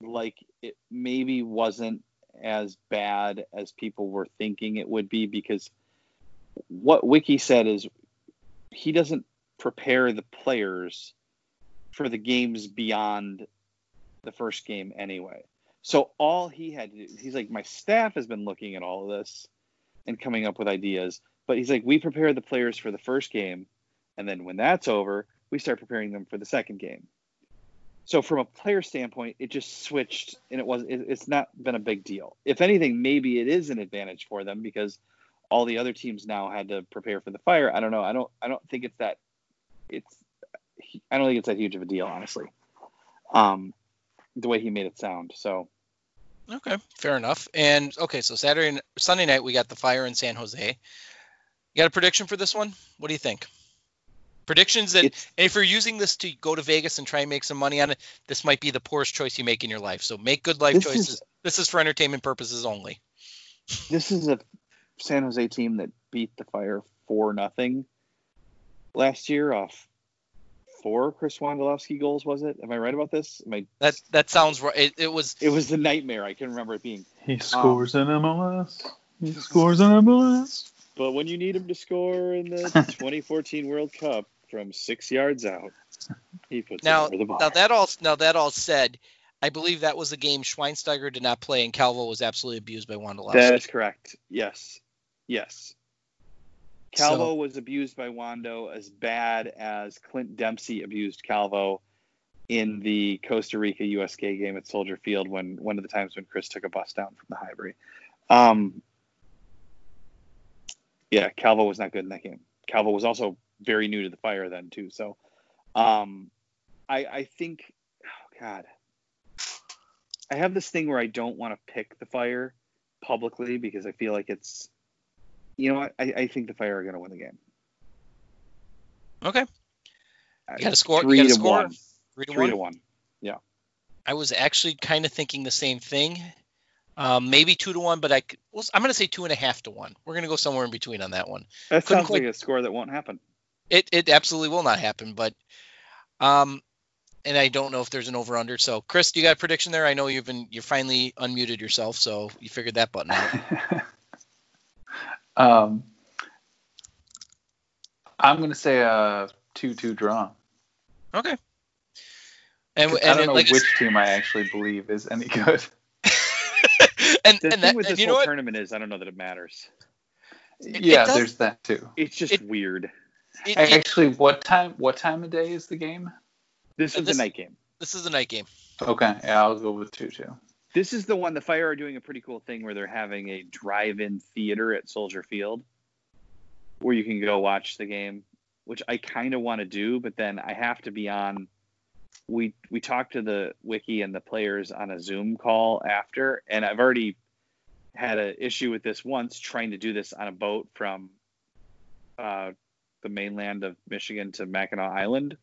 like it maybe wasn't as bad as people were thinking it would be, because what Wiki said is he doesn't prepare the players for the games beyond the first game anyway. So all he had to do, he's like, my staff has been looking at all of this and coming up with ideas, but he's like, we prepare the players for the first game. And then when that's over, we start preparing them for the second game. So from a player standpoint, it just switched, and it's not been a big deal. If anything, maybe it is an advantage for them because all the other teams now had to prepare for the Fire. I don't know. I don't think it's that I don't think it's that huge of a deal, honestly. The way he made it sound. So. Okay, fair enough. And okay, so Sunday night we got the fire in San Jose. You got a prediction for this one? What do you think? Predictions that, and if you're using this to go to Vegas and try and make some money on it, this might be the poorest choice you make in your life. So make good life choices. This is for entertainment purposes only. This is a San Jose team that beat the Fire 4-0 last year off 4 Chris Wondolowski goals, was it? Am I right about this? That sounds right. It was the nightmare. I can remember it being. He scores in MLS. He scores in MLS. But when you need him to score in the 2014 World Cup from 6 yards out, he puts it over the bar. Now that all said, I believe that was the game Schweinsteiger did not play and Calvo was absolutely abused by Wondolowski. That is correct. Yes. Calvo was abused by Wando as bad as Clint Dempsey abused Calvo in the Costa Rica USK game at Soldier Field when one of the times when Chris took a bus down from the Highbury. Yeah, Calvo was not good in that game. Calvo was also very new to the Fire then, too. So I think, oh, God. I have this thing where I don't want to pick the Fire publicly because I feel like it's, you know what? I think the Fire are going to win the game. Okay. You got to score. 3-1 3-1 Yeah. I was actually kind of thinking the same thing. Maybe 2-1, but I'm going to say 2.5-1. We're going to go somewhere in between on that one. That sounds like a score that won't happen. It absolutely will not happen, but and I don't know if there's an over under. So Chris, do you got a prediction there? I know you're finally unmuted yourself, so you figured that button out. I'm going to say a 2-2 draw. Okay. And I don't know which team I actually believe is any good. The thing with this whole tournament is I don't know that it matters. There's that too. It's just weird. What time of day is the game? This is the night game. This is the night game. Okay, yeah, I'll go with 2-2. This is the one the Fire are doing a pretty cool thing where they're having a drive-in theater at Soldier Field where you can go watch the game, which I kind of want to do, but then I have to be on. We talked to the wiki and the players on a Zoom call after, and I've already had an issue with this once trying to do this on a boat from the mainland of Michigan to Mackinac Island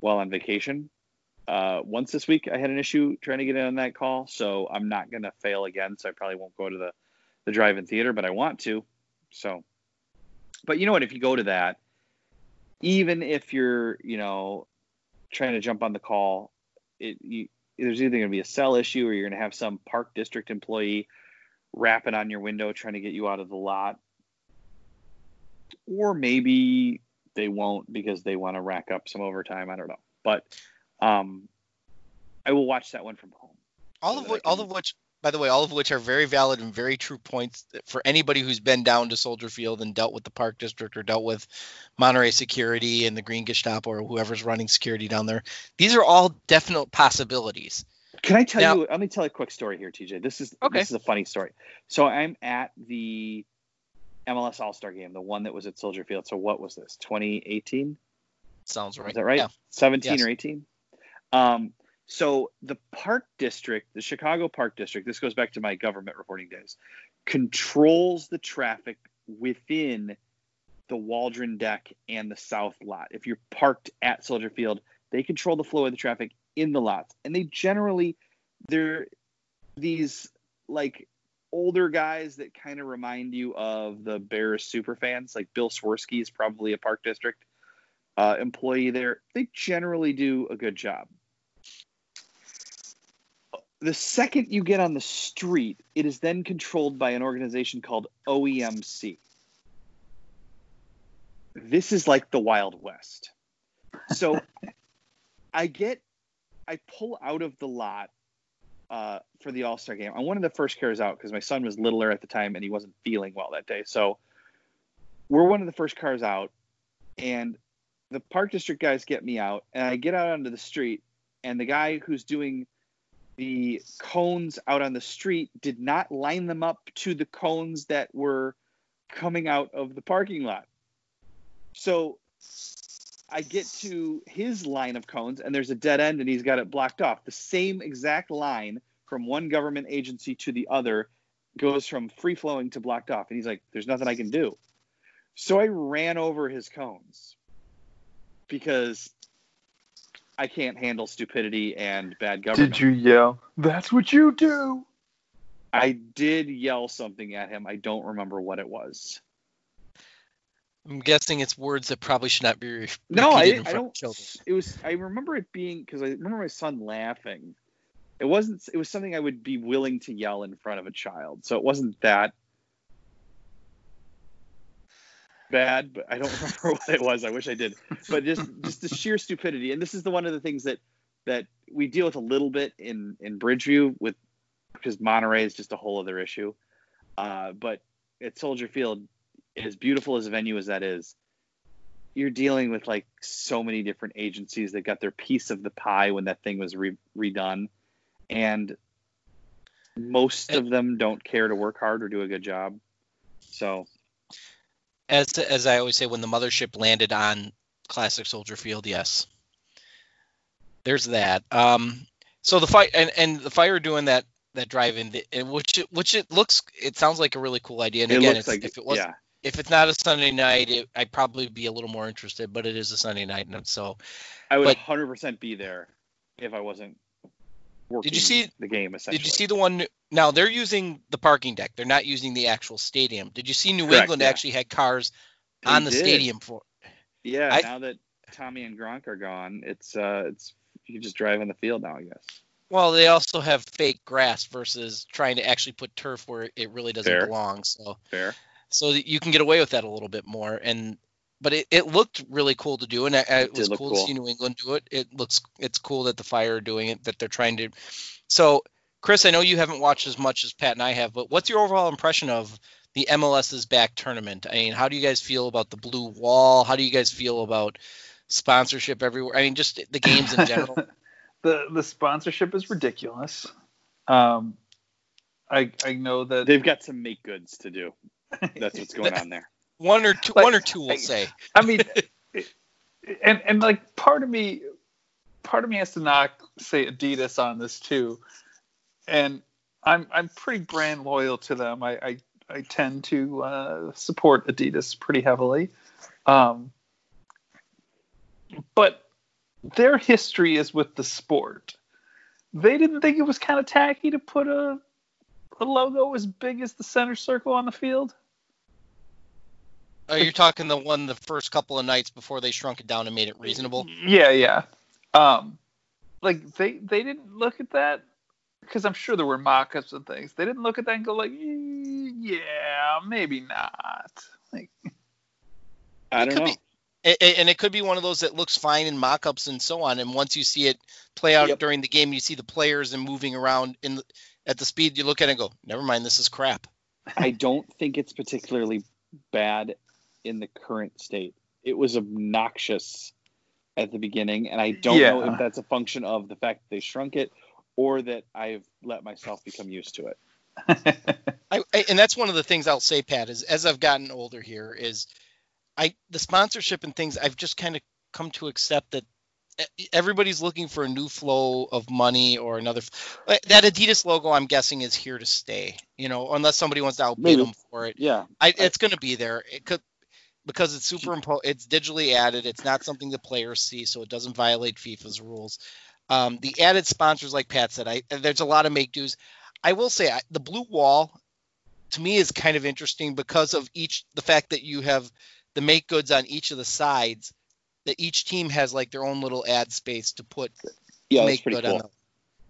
while on vacation. Once this week I had an issue trying to get in on that call, so I'm not going to fail again, so I probably won't go to the drive-in theater, but I want to. So, but you know what? If you go to that, even if you're, trying to jump on the call, there's either going to be a cell issue or you're going to have some park district employee rapping on your window trying to get you out of the lot. Or maybe they won't because they want to rack up some overtime. I don't know. But I will watch that one from home. All of which are very valid and very true points for anybody who's been down to Soldier Field and dealt with the Park District or dealt with Monterey Security and the Green Gestapo or whoever's running security down there. These are all definite possibilities. Can I tell you? Let me tell a quick story here, TJ. This is a funny story. So I'm at the MLS All-Star game, the one that was at Soldier Field. So what was this? 2018? Sounds right. Is that right? Yeah. 17 yes. Or 18? So the Park District, the Chicago Park District, this goes back to my government reporting days, controls the traffic within the Waldron Deck and the South Lot. If you're parked at Soldier Field, they control the flow of the traffic in the lots. And they generally, they're these like older guys that kind of remind you of the Bears superfans. Like Bill Swirsky is probably a Park District employee there. They generally do a good job. The second you get on the street, it is then controlled by an organization called OEMC. This is like the Wild West. So I pull out of the lot for the All-Star game. I'm one of the first cars out because my son was littler at the time and he wasn't feeling well that day. So we're one of the first cars out and the Park District guys get me out and I get out onto the street and the guy who's doing the cones out on the street did not line them up to the cones that were coming out of the parking lot. So I get to his line of cones, and there's a dead end, and he's got it blocked off. The same exact line from one government agency to the other goes from free-flowing to blocked off. And he's like, there's nothing I can do. So I ran over his cones because I can't handle stupidity and bad government. Did you yell, that's what you do? I did yell something at him. I don't remember what it was. I'm guessing it's words that probably should not be repeated in front of children. It was. I remember it being because I remember my son laughing. It wasn't. It was something I would be willing to yell in front of a child. So it wasn't that bad. But I don't remember what it was. I wish I did. But just the sheer stupidity. And this is the one of the things that we deal with a little bit in Bridgeview with because Monterey is just a whole other issue. But at Soldier Field, as beautiful as a venue as that is, you're dealing with like so many different agencies that got their piece of the pie when that thing was redone. And most of them don't care to work hard or do a good job. So as I always say, when the mothership landed on classic Soldier Field, yes, there's that. So the fight and the fire doing that drive in, which it sounds like a really cool idea. And again, if it's not a Sunday night, I'd probably be a little more interested, but it is a Sunday night. And so I would 100% be there if I wasn't working the game, essentially. Did you see the one? Now, they're using the parking deck. They're not using the actual stadium. Did you see New England actually had cars on the stadium for? Yeah, now that Tommy and Gronk are gone, it's you can just drive on the field now, I guess. Well, they also have fake grass versus trying to actually put turf where it really doesn't belong. So fair. So you can get away with that a little bit more, but it looked really cool to do, and it was cool to see New England do it. It's cool that the Fire are doing it, that they're trying to. So, Chris, I know you haven't watched as much as Pat and I have, but what's your overall impression of the MLS's back tournament? I mean, how do you guys feel about the blue wall? How do you guys feel about sponsorship everywhere? I mean, just the games in general. The sponsorship is ridiculous. I know that they've got some make goods to do. That's what's going on there. One or two, we'll say. I mean, and like part of me has to knock, say, Adidas on this too. And I'm pretty brand loyal to them. I tend to support Adidas pretty heavily, but their history is with the sport. They didn't think it was kind of tacky to put a logo as big as the center circle on the field. Are you talking the first couple of nights before they shrunk it down and made it reasonable? Yeah. Like they didn't look at that because I'm sure there were mock-ups and things. They didn't look at that and go like, yeah, maybe not. Like, I don't know. And it could be one of those that looks fine in mock-ups and so on. And once you see it play out during the game, you see the players and moving around at the speed you look at it and go, never mind, this is crap. I don't think it's particularly bad in the current state. It was obnoxious at the beginning, and I don't know if that's a function of the fact that they shrunk it or that I've let myself become used to it. And that's one of the things I'll say, Pat, is as I've gotten older here is – the sponsorship and things, I've just kind of come to accept that everybody's looking for a new flow of money or another. That Adidas logo, I'm guessing, is here to stay, unless somebody wants to outbid them for it. Yeah. It's going to be there. It could, because it's superimposed. It's digitally added. It's not something the players see, so it doesn't violate FIFA's rules. The added sponsors, like Pat said, there's a lot of make-dos. I will say the blue wall, to me, is kind of interesting because of the fact that you have – the make goods on each of the sides that each team has like their own little ad space to put. Yeah. That's pretty cool. On them.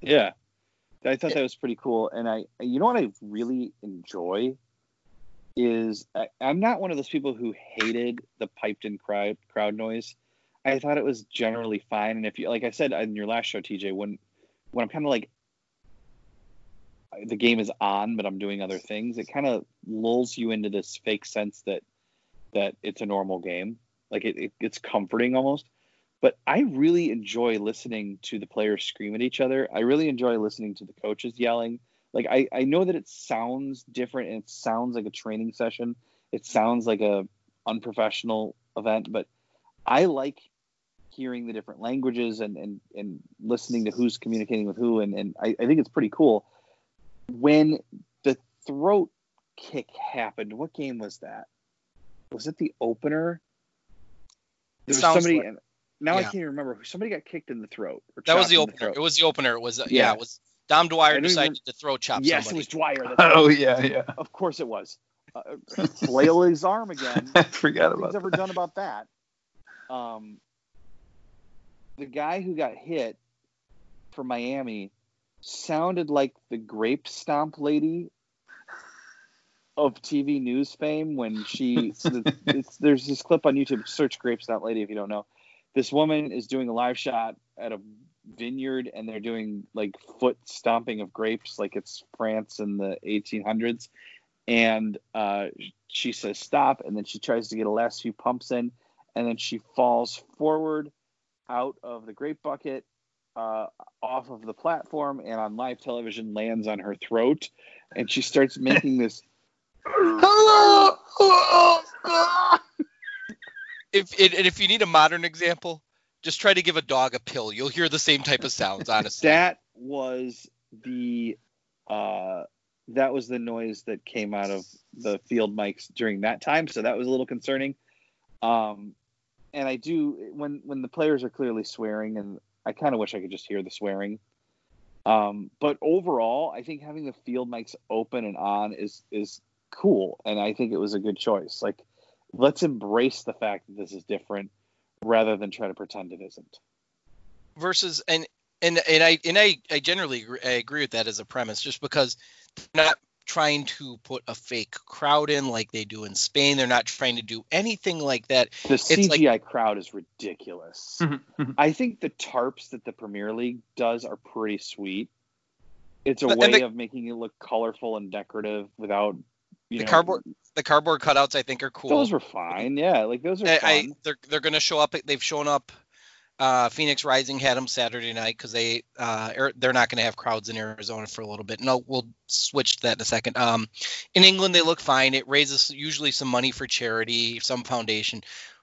Yeah. I thought that was pretty cool. And you know what I really enjoy is I'm not one of those people who hated the piped in crowd noise. I thought it was generally fine. And if you, like I said, in your last show, TJ, when I'm kind of like the game is on, but I'm doing other things, it kind of lulls you into this fake sense that it's a normal game. Like it's comforting almost, but I really enjoy listening to the players scream at each other. I really enjoy listening to the coaches yelling. Like I know that it sounds different and it sounds like a training session. It sounds like a unprofessional event, but I like hearing the different languages and listening to who's communicating with who. And I think it's pretty cool. When the throat kick happened, what game was that? Was it the opener? There was somebody, like, now yeah. I can't even remember. Somebody got kicked in the throat. That was the opener. It was the opener. It was, yeah, it was Dom Dwyer decided to throat chop somebody. Yes, it was Dwyer. Yeah. Of course it was. Flail his arm again. I forgot about that. Nothing's ever done about that. The guy who got hit for Miami sounded like the grape stomp lady of TV news fame when she there's this clip on YouTube. Search grape stomp lady if you don't know. This woman is doing a live shot at a vineyard, and they're doing like foot stomping of grapes like it's France in the 1800s. And she says stop, and then she tries to get a last few pumps in, and then she falls forward out of the grape bucket, off of the platform, and on live television lands on her throat, and she starts making this. If you need a modern example, just try to give a dog a pill. You'll hear the same type of sounds, honestly. That was the noise that came out of the field mics during that time, so that was a little concerning. And I do when the players are clearly swearing, and I kind of wish I could just hear the swearing. But overall, I think having the field mics open and on is cool, and I think it was a good choice. Like, let's embrace the fact that this is different rather than try to pretend it isn't. Versus I generally agree with that as a premise, just because they're not trying to put a fake crowd in like they do in Spain. They're not trying to do anything like that. The CGI crowd is ridiculous. I think the tarps that the Premier League does are pretty sweet. It's a way of making it look colorful and decorative without cardboard cutouts. I think are cool. Those were fine. Yeah, like those are. Fun. They're going to show up. They've shown up. Phoenix Rising had them Saturday night because they're not going to have crowds in Arizona for a little bit. No, we'll switch to that in a second. In England, they look fine. It raises usually some money for charity, some foundation,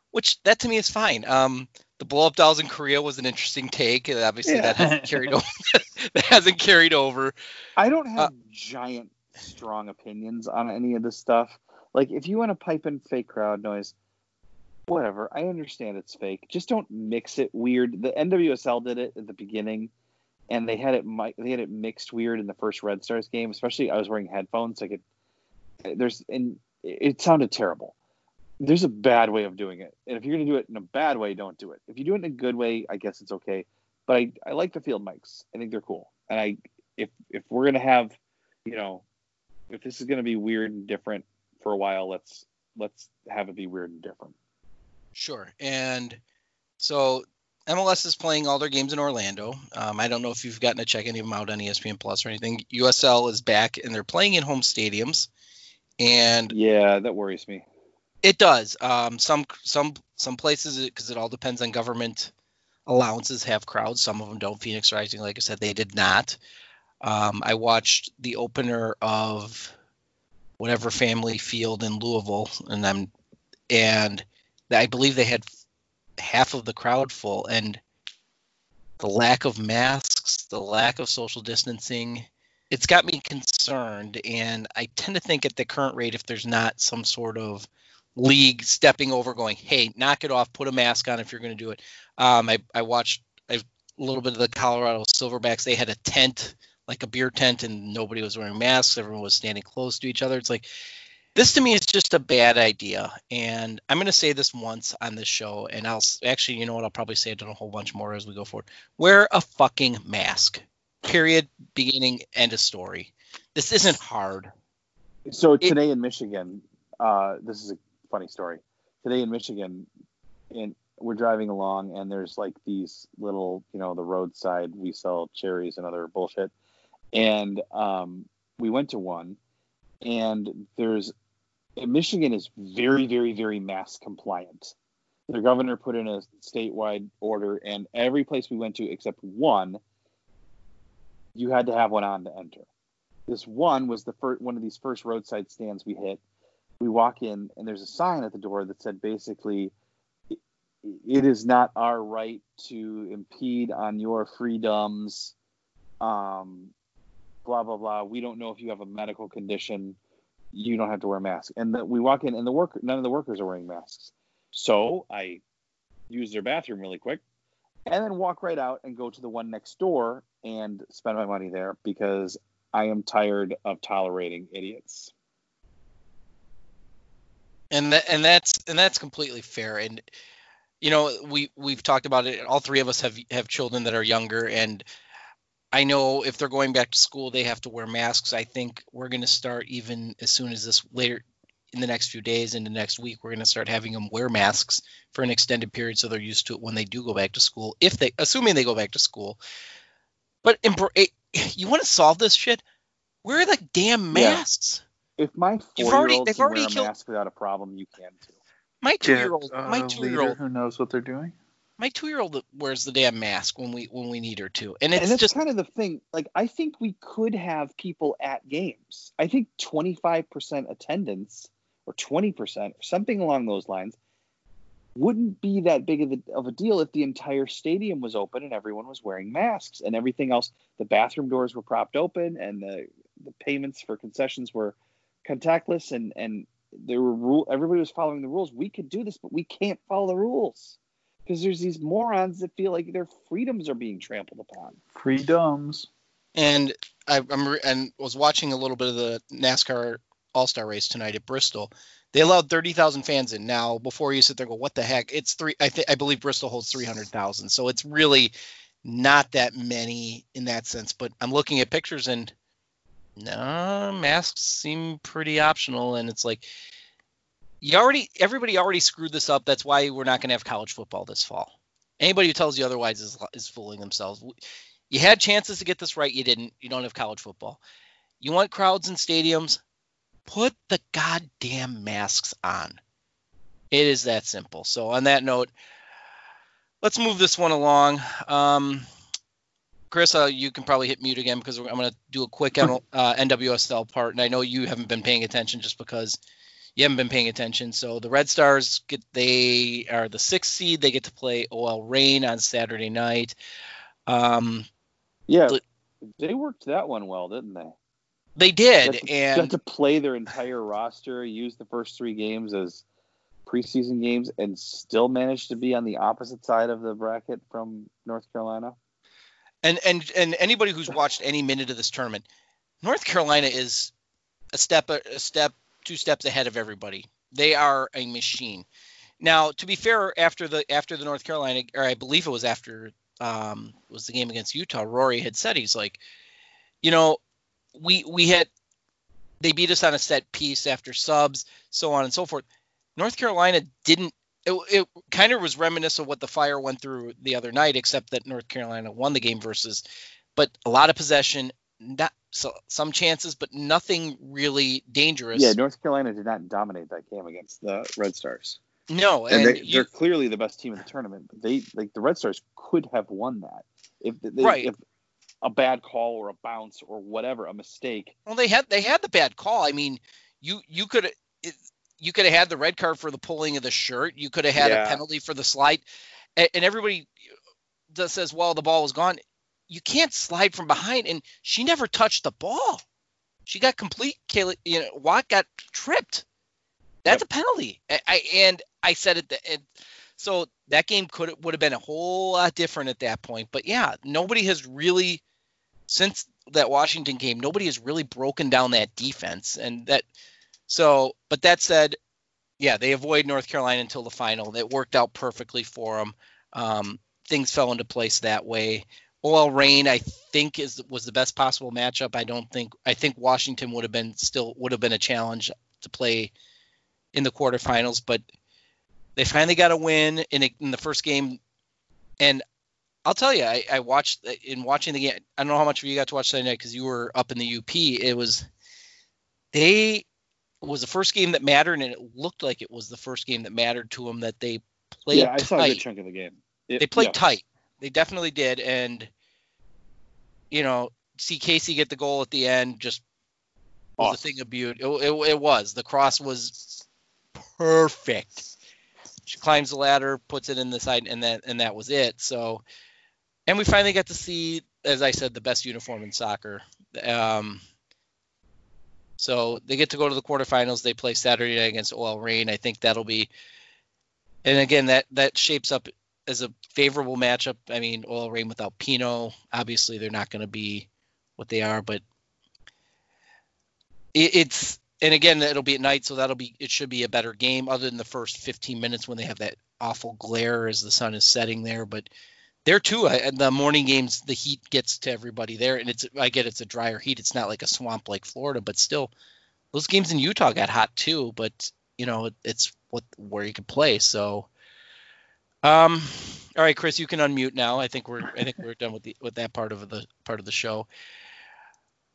which that to me is fine. The blow-up dolls in Korea was an interesting take. Obviously, that hasn't carried over. I don't have giant strong opinions on any of this stuff. Like, if you want to pipe in fake crowd noise, whatever. I understand it's fake. Just don't mix it weird. The NWSL did it at the beginning, and they had it mixed weird in the first Red Stars game. Especially, I was wearing headphones. It sounded terrible. There's a bad way of doing it, and if you're going to do it in a bad way, don't do it. If you do it in a good way, I guess it's okay. But I like the field mics. I think they're cool. And if we're going to have, if this is going to be weird and different for a while, let's have it be weird and different. Sure. And so MLS is playing all their games in Orlando. I don't know if you've gotten to check any of them out on ESPN Plus or anything. USL is back, and they're playing in home stadiums. And yeah, that worries me. It does. Some places, because it all depends on government allowances, have crowds. Some of them don't. Phoenix Rising, like I said, they did not. I watched the opener of whatever family field in Louisville, and I believe they had half of the crowd full, and the lack of masks, the lack of social distancing, it's got me concerned. And I tend to think at the current rate, if there's not some sort of league stepping over going, hey, knock it off, put a mask on if you're going to do it. I watched a little bit of the Colorado Silverbacks. They had a tent, like a beer tent, and nobody was wearing masks. Everyone was standing close to each other. It's like, this to me is just a bad idea, and I'm going to say this once on this show, and I'll actually, I'll probably say it a whole bunch more as we go forward. Wear a fucking mask. Period. Beginning. End of story. This isn't hard. So today in Michigan, this is a funny story. Today in Michigan, and we're driving along, and there's like these little, the roadside, we sell cherries and other bullshit, and we went to one, and there's. Michigan is very, very, very mask compliant. Their governor put in a statewide order, and every place we went to except one, you had to have one on to enter. This one was the first one of these first roadside stands we hit. We walk in, and there's a sign at the door that said basically, it is not our right to impede on your freedoms, blah, blah, blah. We don't know if you have a medical condition. You don't have to wear a mask. And we walk in, and none of the workers are wearing masks. So I use their bathroom really quick and then walk right out and go to the one next door and spend my money there because I am tired of tolerating idiots. And that's completely fair. And, you know, we've talked about it. All three of us have children that are younger, and I know if they're going back to school, they have to wear masks. I think we're going to start, even as soon as this later in the next few days, into next week, we're going to start having them wear masks for an extended period, so they're used to it when they do go back to school, assuming they go back to school. But you want to solve this shit? Wear the damn masks. Yeah. If my 4-year-old can wear a mask without a problem, you can too. My two-year-old, who knows what they're doing? My 2-year-old wears the damn mask when we need her to, and that's just kind of the thing. Like, I think we could have people at games. I think 25% attendance or 20% or something along those lines wouldn't be that big of a deal if the entire stadium was open and everyone was wearing masks and everything else. The bathroom doors were propped open, and the payments for concessions were contactless, and there were everybody was following the rules. We could do this, but we can't follow the rules. Because there's these morons that feel like their freedoms are being trampled upon. Freedoms. And I was watching a little bit of the NASCAR All-Star race tonight at Bristol. They allowed 30,000 fans in. Now, before you sit there and go, what the heck? It's I believe Bristol holds 300,000. So it's really not that many in that sense. But I'm looking at pictures, and no, masks seem pretty optional. And it's like, everybody already screwed this up. That's why we're not going to have college football this fall. Anybody who tells you otherwise is fooling themselves. You had chances to get this right. You didn't. You don't have college football. You want crowds in stadiums? Put the goddamn masks on. It is that simple. So on that note, let's move this one along. Chris, you can probably hit mute again because I'm going to do a quick NWSL part. And I know you haven't been paying attention just because – you haven't been paying attention. So the Red Stars they are the 6th seed. They get to play OL Reign on Saturday night. They worked that one well, didn't they? They did. They had to play their entire roster, use the first 3 games as preseason games, and still managed to be on the opposite side of the bracket from North Carolina. And anybody who's watched any minute of this tournament, North Carolina is a step. 2 steps ahead of everybody. They are a machine. Now, to be fair, after the North Carolina, or I believe it was after was the game against Utah, Rory had said, he's like, you know, they beat us on a set piece after subs, so on and so forth. North Carolina didn't. It kind of was reminiscent of what the Fire went through the other night, except that North Carolina won the game but a lot of possession. So some chances, but nothing really dangerous. Yeah, North Carolina did not dominate that game against the Red Stars. No, and they're clearly the best team in the tournament. But the Red Stars could have won that if a bad call or a bounce or whatever, a mistake. Well, they had the bad call. I mean, you could have had the red card for the pulling of the shirt. You could have had a penalty for the slide, and everybody just says, "Well, the ball was gone." You can't slide from behind, and she never touched the ball. She got Watt got tripped. That's a penalty. I said it. So that game would have been a whole lot different at that point. But yeah, nobody has really, since that Washington game, nobody has really broken down that defense. But that said, yeah, they avoid North Carolina until the final. It worked out perfectly for them. Things fell into place that way. OL Reign, I think, was the best possible matchup. I think Washington would have been a challenge to play in the quarterfinals, but they finally got a win in the first game. And I'll tell you, I watched in watching the game. I don't know how much of you got to watch that night because you were up in the UP. It was the first game that mattered, and it looked like it was the first game that mattered to them that they played. Yeah, I saw a good chunk of the game. They played tight. They definitely did, and you know, see Casey get the goal at the end just was a thing of beauty. It was. The cross was perfect. She climbs the ladder, puts it in the side, and that was it. So, and we finally got to see, as I said, the best uniform in soccer. So they get to go to the quarterfinals. They play Saturday night against OL Reign. I think that'll be, and again, that shapes up as a favorable matchup. I mean, OL Reign without Pino, obviously they're not going to be what they are, but it's, and again, it'll be at night, so it should be a better game other than the first 15 minutes when they have that awful glare as the sun is setting there. But there too, the morning games, the heat gets to everybody there, and it's a drier heat. It's not like a swamp like Florida, but still, those games in Utah got hot too. But it's where you can play. So, all right, Chris, you can unmute now. I think we're done with that part of the show.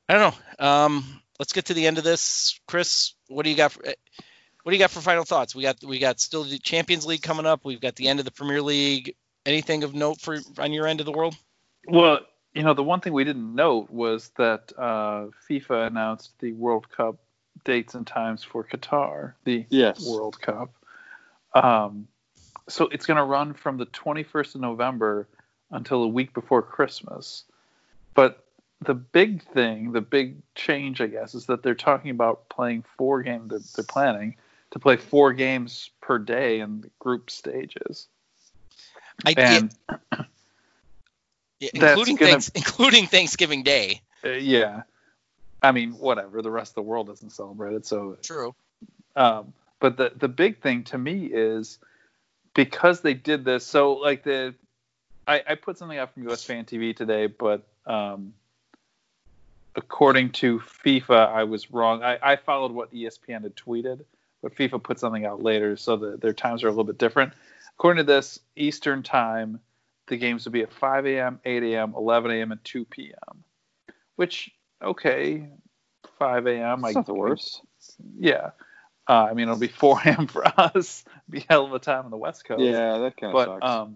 I don't know. Let's get to the end of this, Chris. What do you got for final thoughts? We got still the Champions League coming up. We've got the end of the Premier League. Anything of note on your end of the world? Well, the one thing we didn't note was that FIFA announced the World Cup dates and times for Qatar, the World Cup. So it's going to run from the 21st of November until a week before Christmas. But the big thing, the big change, I guess, is that they're talking about playing four games. They're planning to play four games per day in the group stages. Including Thanksgiving Day. I mean, whatever. The rest of the world doesn't celebrate it, so true. But the big thing to me is because they did this. So, like I put something out from US Fan TV today, but according to FIFA, I was wrong. I followed what ESPN had tweeted, but FIFA put something out later, so their times are a little bit different. According to this, Eastern time, the games would be at 5 a.m., 8 a.m., 11 a.m., and 2 p.m., which, okay, 5 a.m., I guess. That's not the worst. Yeah. I mean, it'll be 4 a.m. for us. It'll be a hell of a time on the West Coast. Yeah, that kind of sucks.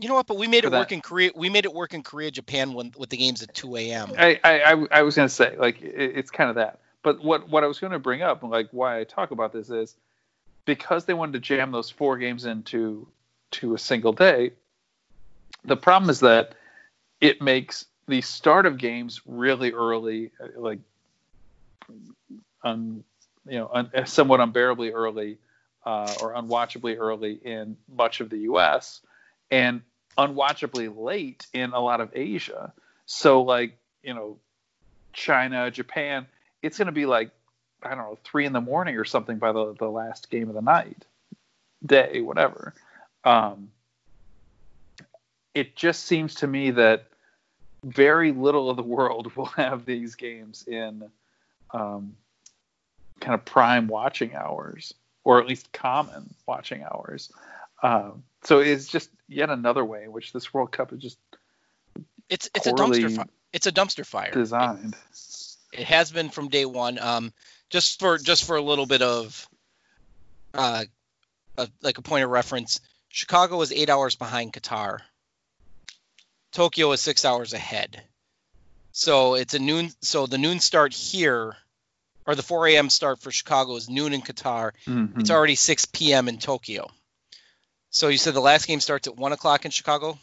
You know what? But we made it work in Korea. We made it work in Korea, Japan, with the games at 2 a.m. I was going to say, like, it's kind of that. But what I was going to bring up, like, why I talk about this is, because they wanted to jam those four games into a single day, the problem is that it makes the start of games really early, like somewhat unbearably early or unwatchably early in much of the U.S. and unwatchably late in a lot of Asia. So, like, China, Japan, it's going to be like, 3 in the morning or something by the last game of the day, whatever. It just seems to me that very little of the world will have these games in kind of prime watching hours, or at least common watching hours. So it's just yet another way in which this World Cup is just it's a dumpster fire designed. It has been from day one. Just for a little bit of a point of reference, Chicago is 8 hours behind Qatar. Tokyo is 6 hours ahead. So it's a noon. So the noon start here, or the 4 a.m. start for Chicago is noon in Qatar. Mm-hmm. It's already 6 p.m. in Tokyo. So you said the last game starts at 1 o'clock in Chicago.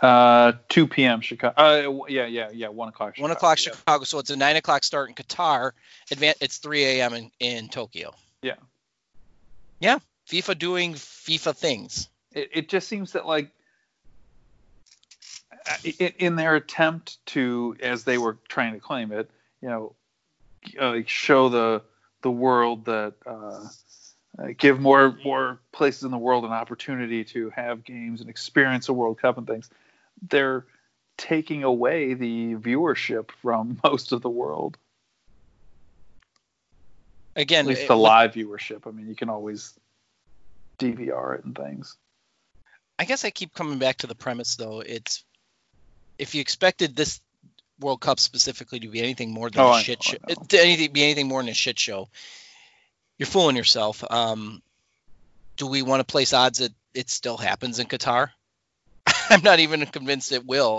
2 p.m. Chicago. 1 o'clock Chicago. 1 o'clock Chicago. So it's a 9 o'clock start in Qatar. It's 3 a.m. in Tokyo. Yeah. Yeah. FIFA doing FIFA things. It just seems that, like, in their attempt to, as they were trying to claim it, show the world that give more places in the world an opportunity to have games and experience a World Cup and things. They're taking away the viewership from most of the world. Again, at least the live viewership. I mean, you can always DVR it and things. I guess I keep coming back to the premise, though. It's, if you expected this World Cup specifically to be anything more than a shit show, you're fooling yourself. Do we want to place odds that it still happens in Qatar? I'm not even convinced it will.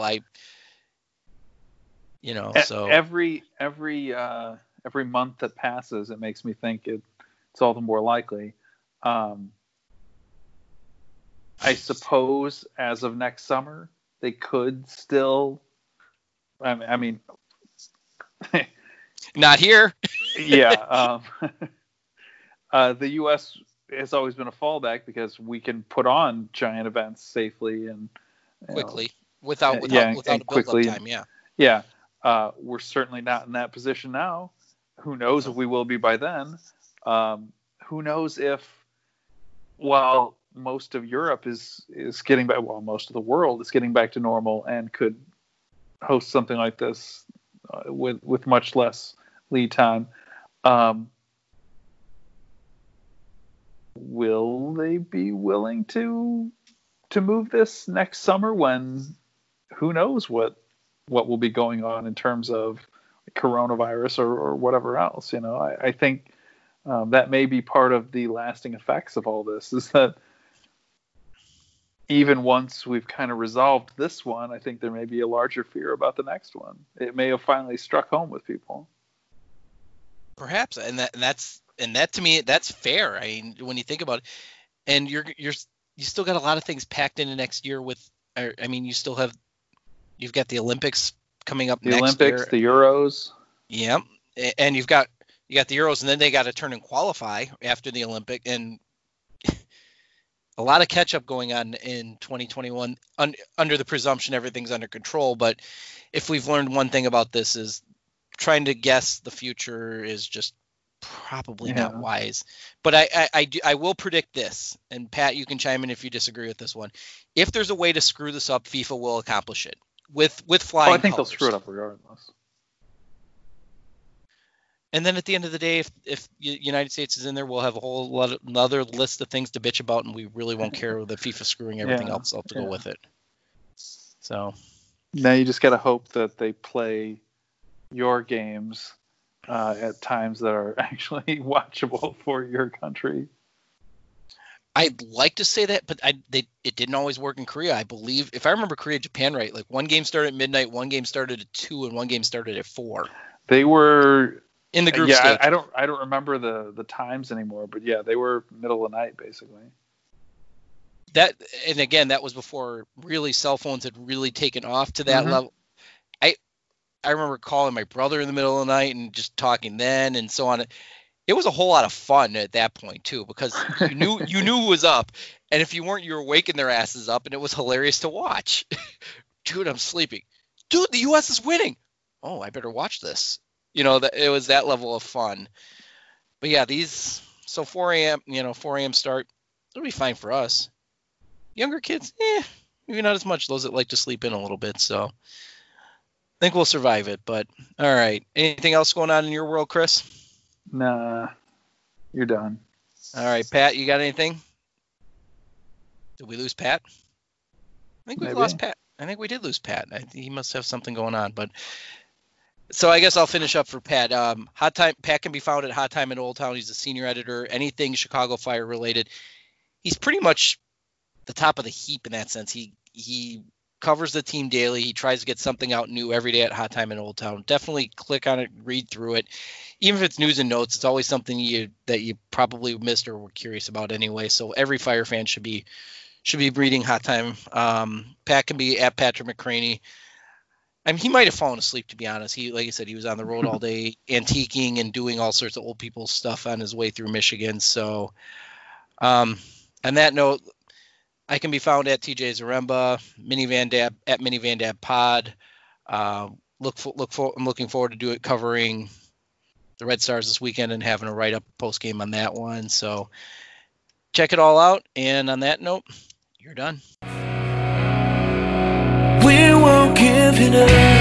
So every month that passes, it makes me think it's all the more likely. I suppose as of next summer, they could still. I mean, not here. Yeah. The U.S. has always been a fallback because we can put on giant events safely and quickly without a build-up time. Yeah. Yeah. We're certainly not in that position now. Who knows if we will be by then? Who knows if, while most of Europe is getting back, well, most of the world is getting back to normal and could host something like this with much less lead time. Will they be willing to move this next summer when who knows what will be going on in terms of coronavirus or whatever else? You know, I think that may be part of the lasting effects of all this, is that even once we've kind of resolved this one, I think there may be a larger fear about the next one. It may have finally struck home with people. Perhaps, and that to me, that's fair. I mean, when you think about it, and you still got a lot of things packed into next year with. I mean, you've got the Olympics coming up. The next Olympics, year. The Euros. Yeah, and you got the Euros, and then they got to turn and qualify after the Olympic, and a lot of catch up going on in 2021 under the presumption everything's under control. But if we've learned one thing about this, is trying to guess the future is just probably not wise. But I will predict this, and Pat, you can chime in if you disagree with this one. If there's a way to screw this up, FIFA will accomplish it with flying colors. I think they'll screw it up regardless. And then at the end of the day, if United States is in there, we'll have a whole lot another list of things to bitch about, and we really won't care with the FIFA screwing everything else up to go with it. So now you just got to hope that they play your games at times that are actually watchable for your country. I'd like to say that, but it didn't always work in Korea. I believe, if I remember Korea, Japan, right, like one game started at midnight, one game started at 2, and one game started at 4. They were in the group stage. I don't remember the times anymore, but yeah, they were middle of the night basically. That, and again, that was before really cell phones had really taken off to that level. I remember calling my brother in the middle of the night and just talking then and so on. It was a whole lot of fun at that point too, because you knew who was up, and if you weren't, you were waking their asses up, and it was hilarious to watch. Dude, I'm sleeping. Dude, the U.S. is winning. Oh, I better watch this. You know, it was that level of fun. But yeah, 4 a.m. start, it'll be fine for us. Younger kids, maybe not as much. Those that like to sleep in a little bit, so. I think we'll survive it, but all right. Anything else going on in your world, Chris? Nah, you're done. All right, Pat, you got anything? Did we lose Pat? I think we've lost Pat. I think we did lose Pat. He must have something going on, but so I guess I'll finish up for Pat. Hot Time. Pat can be found at Hot Time in Old Town. He's a senior editor. Anything Chicago Fire related, he's pretty much the top of the heap in that sense. He covers the team daily. He tries to get something out new every day at Hot Time in Old Town. Definitely click on it, read through it. Even if it's news and notes, it's always something that you probably missed or were curious about anyway. So every Fire fan should be reading Hot Time. Pat can be at Patrick McCraney. I mean, he might have fallen asleep, to be honest. He, like I said, he was on the road all day antiquing and doing all sorts of old people stuff on his way through Michigan. So on that note, I can be found at TJ Zaremba, at Minivan Dad Pod. I'm looking forward to covering the Red Stars this weekend and having a write-up post-game on that one. So check it all out. And on that note, you're done. We won't give it up.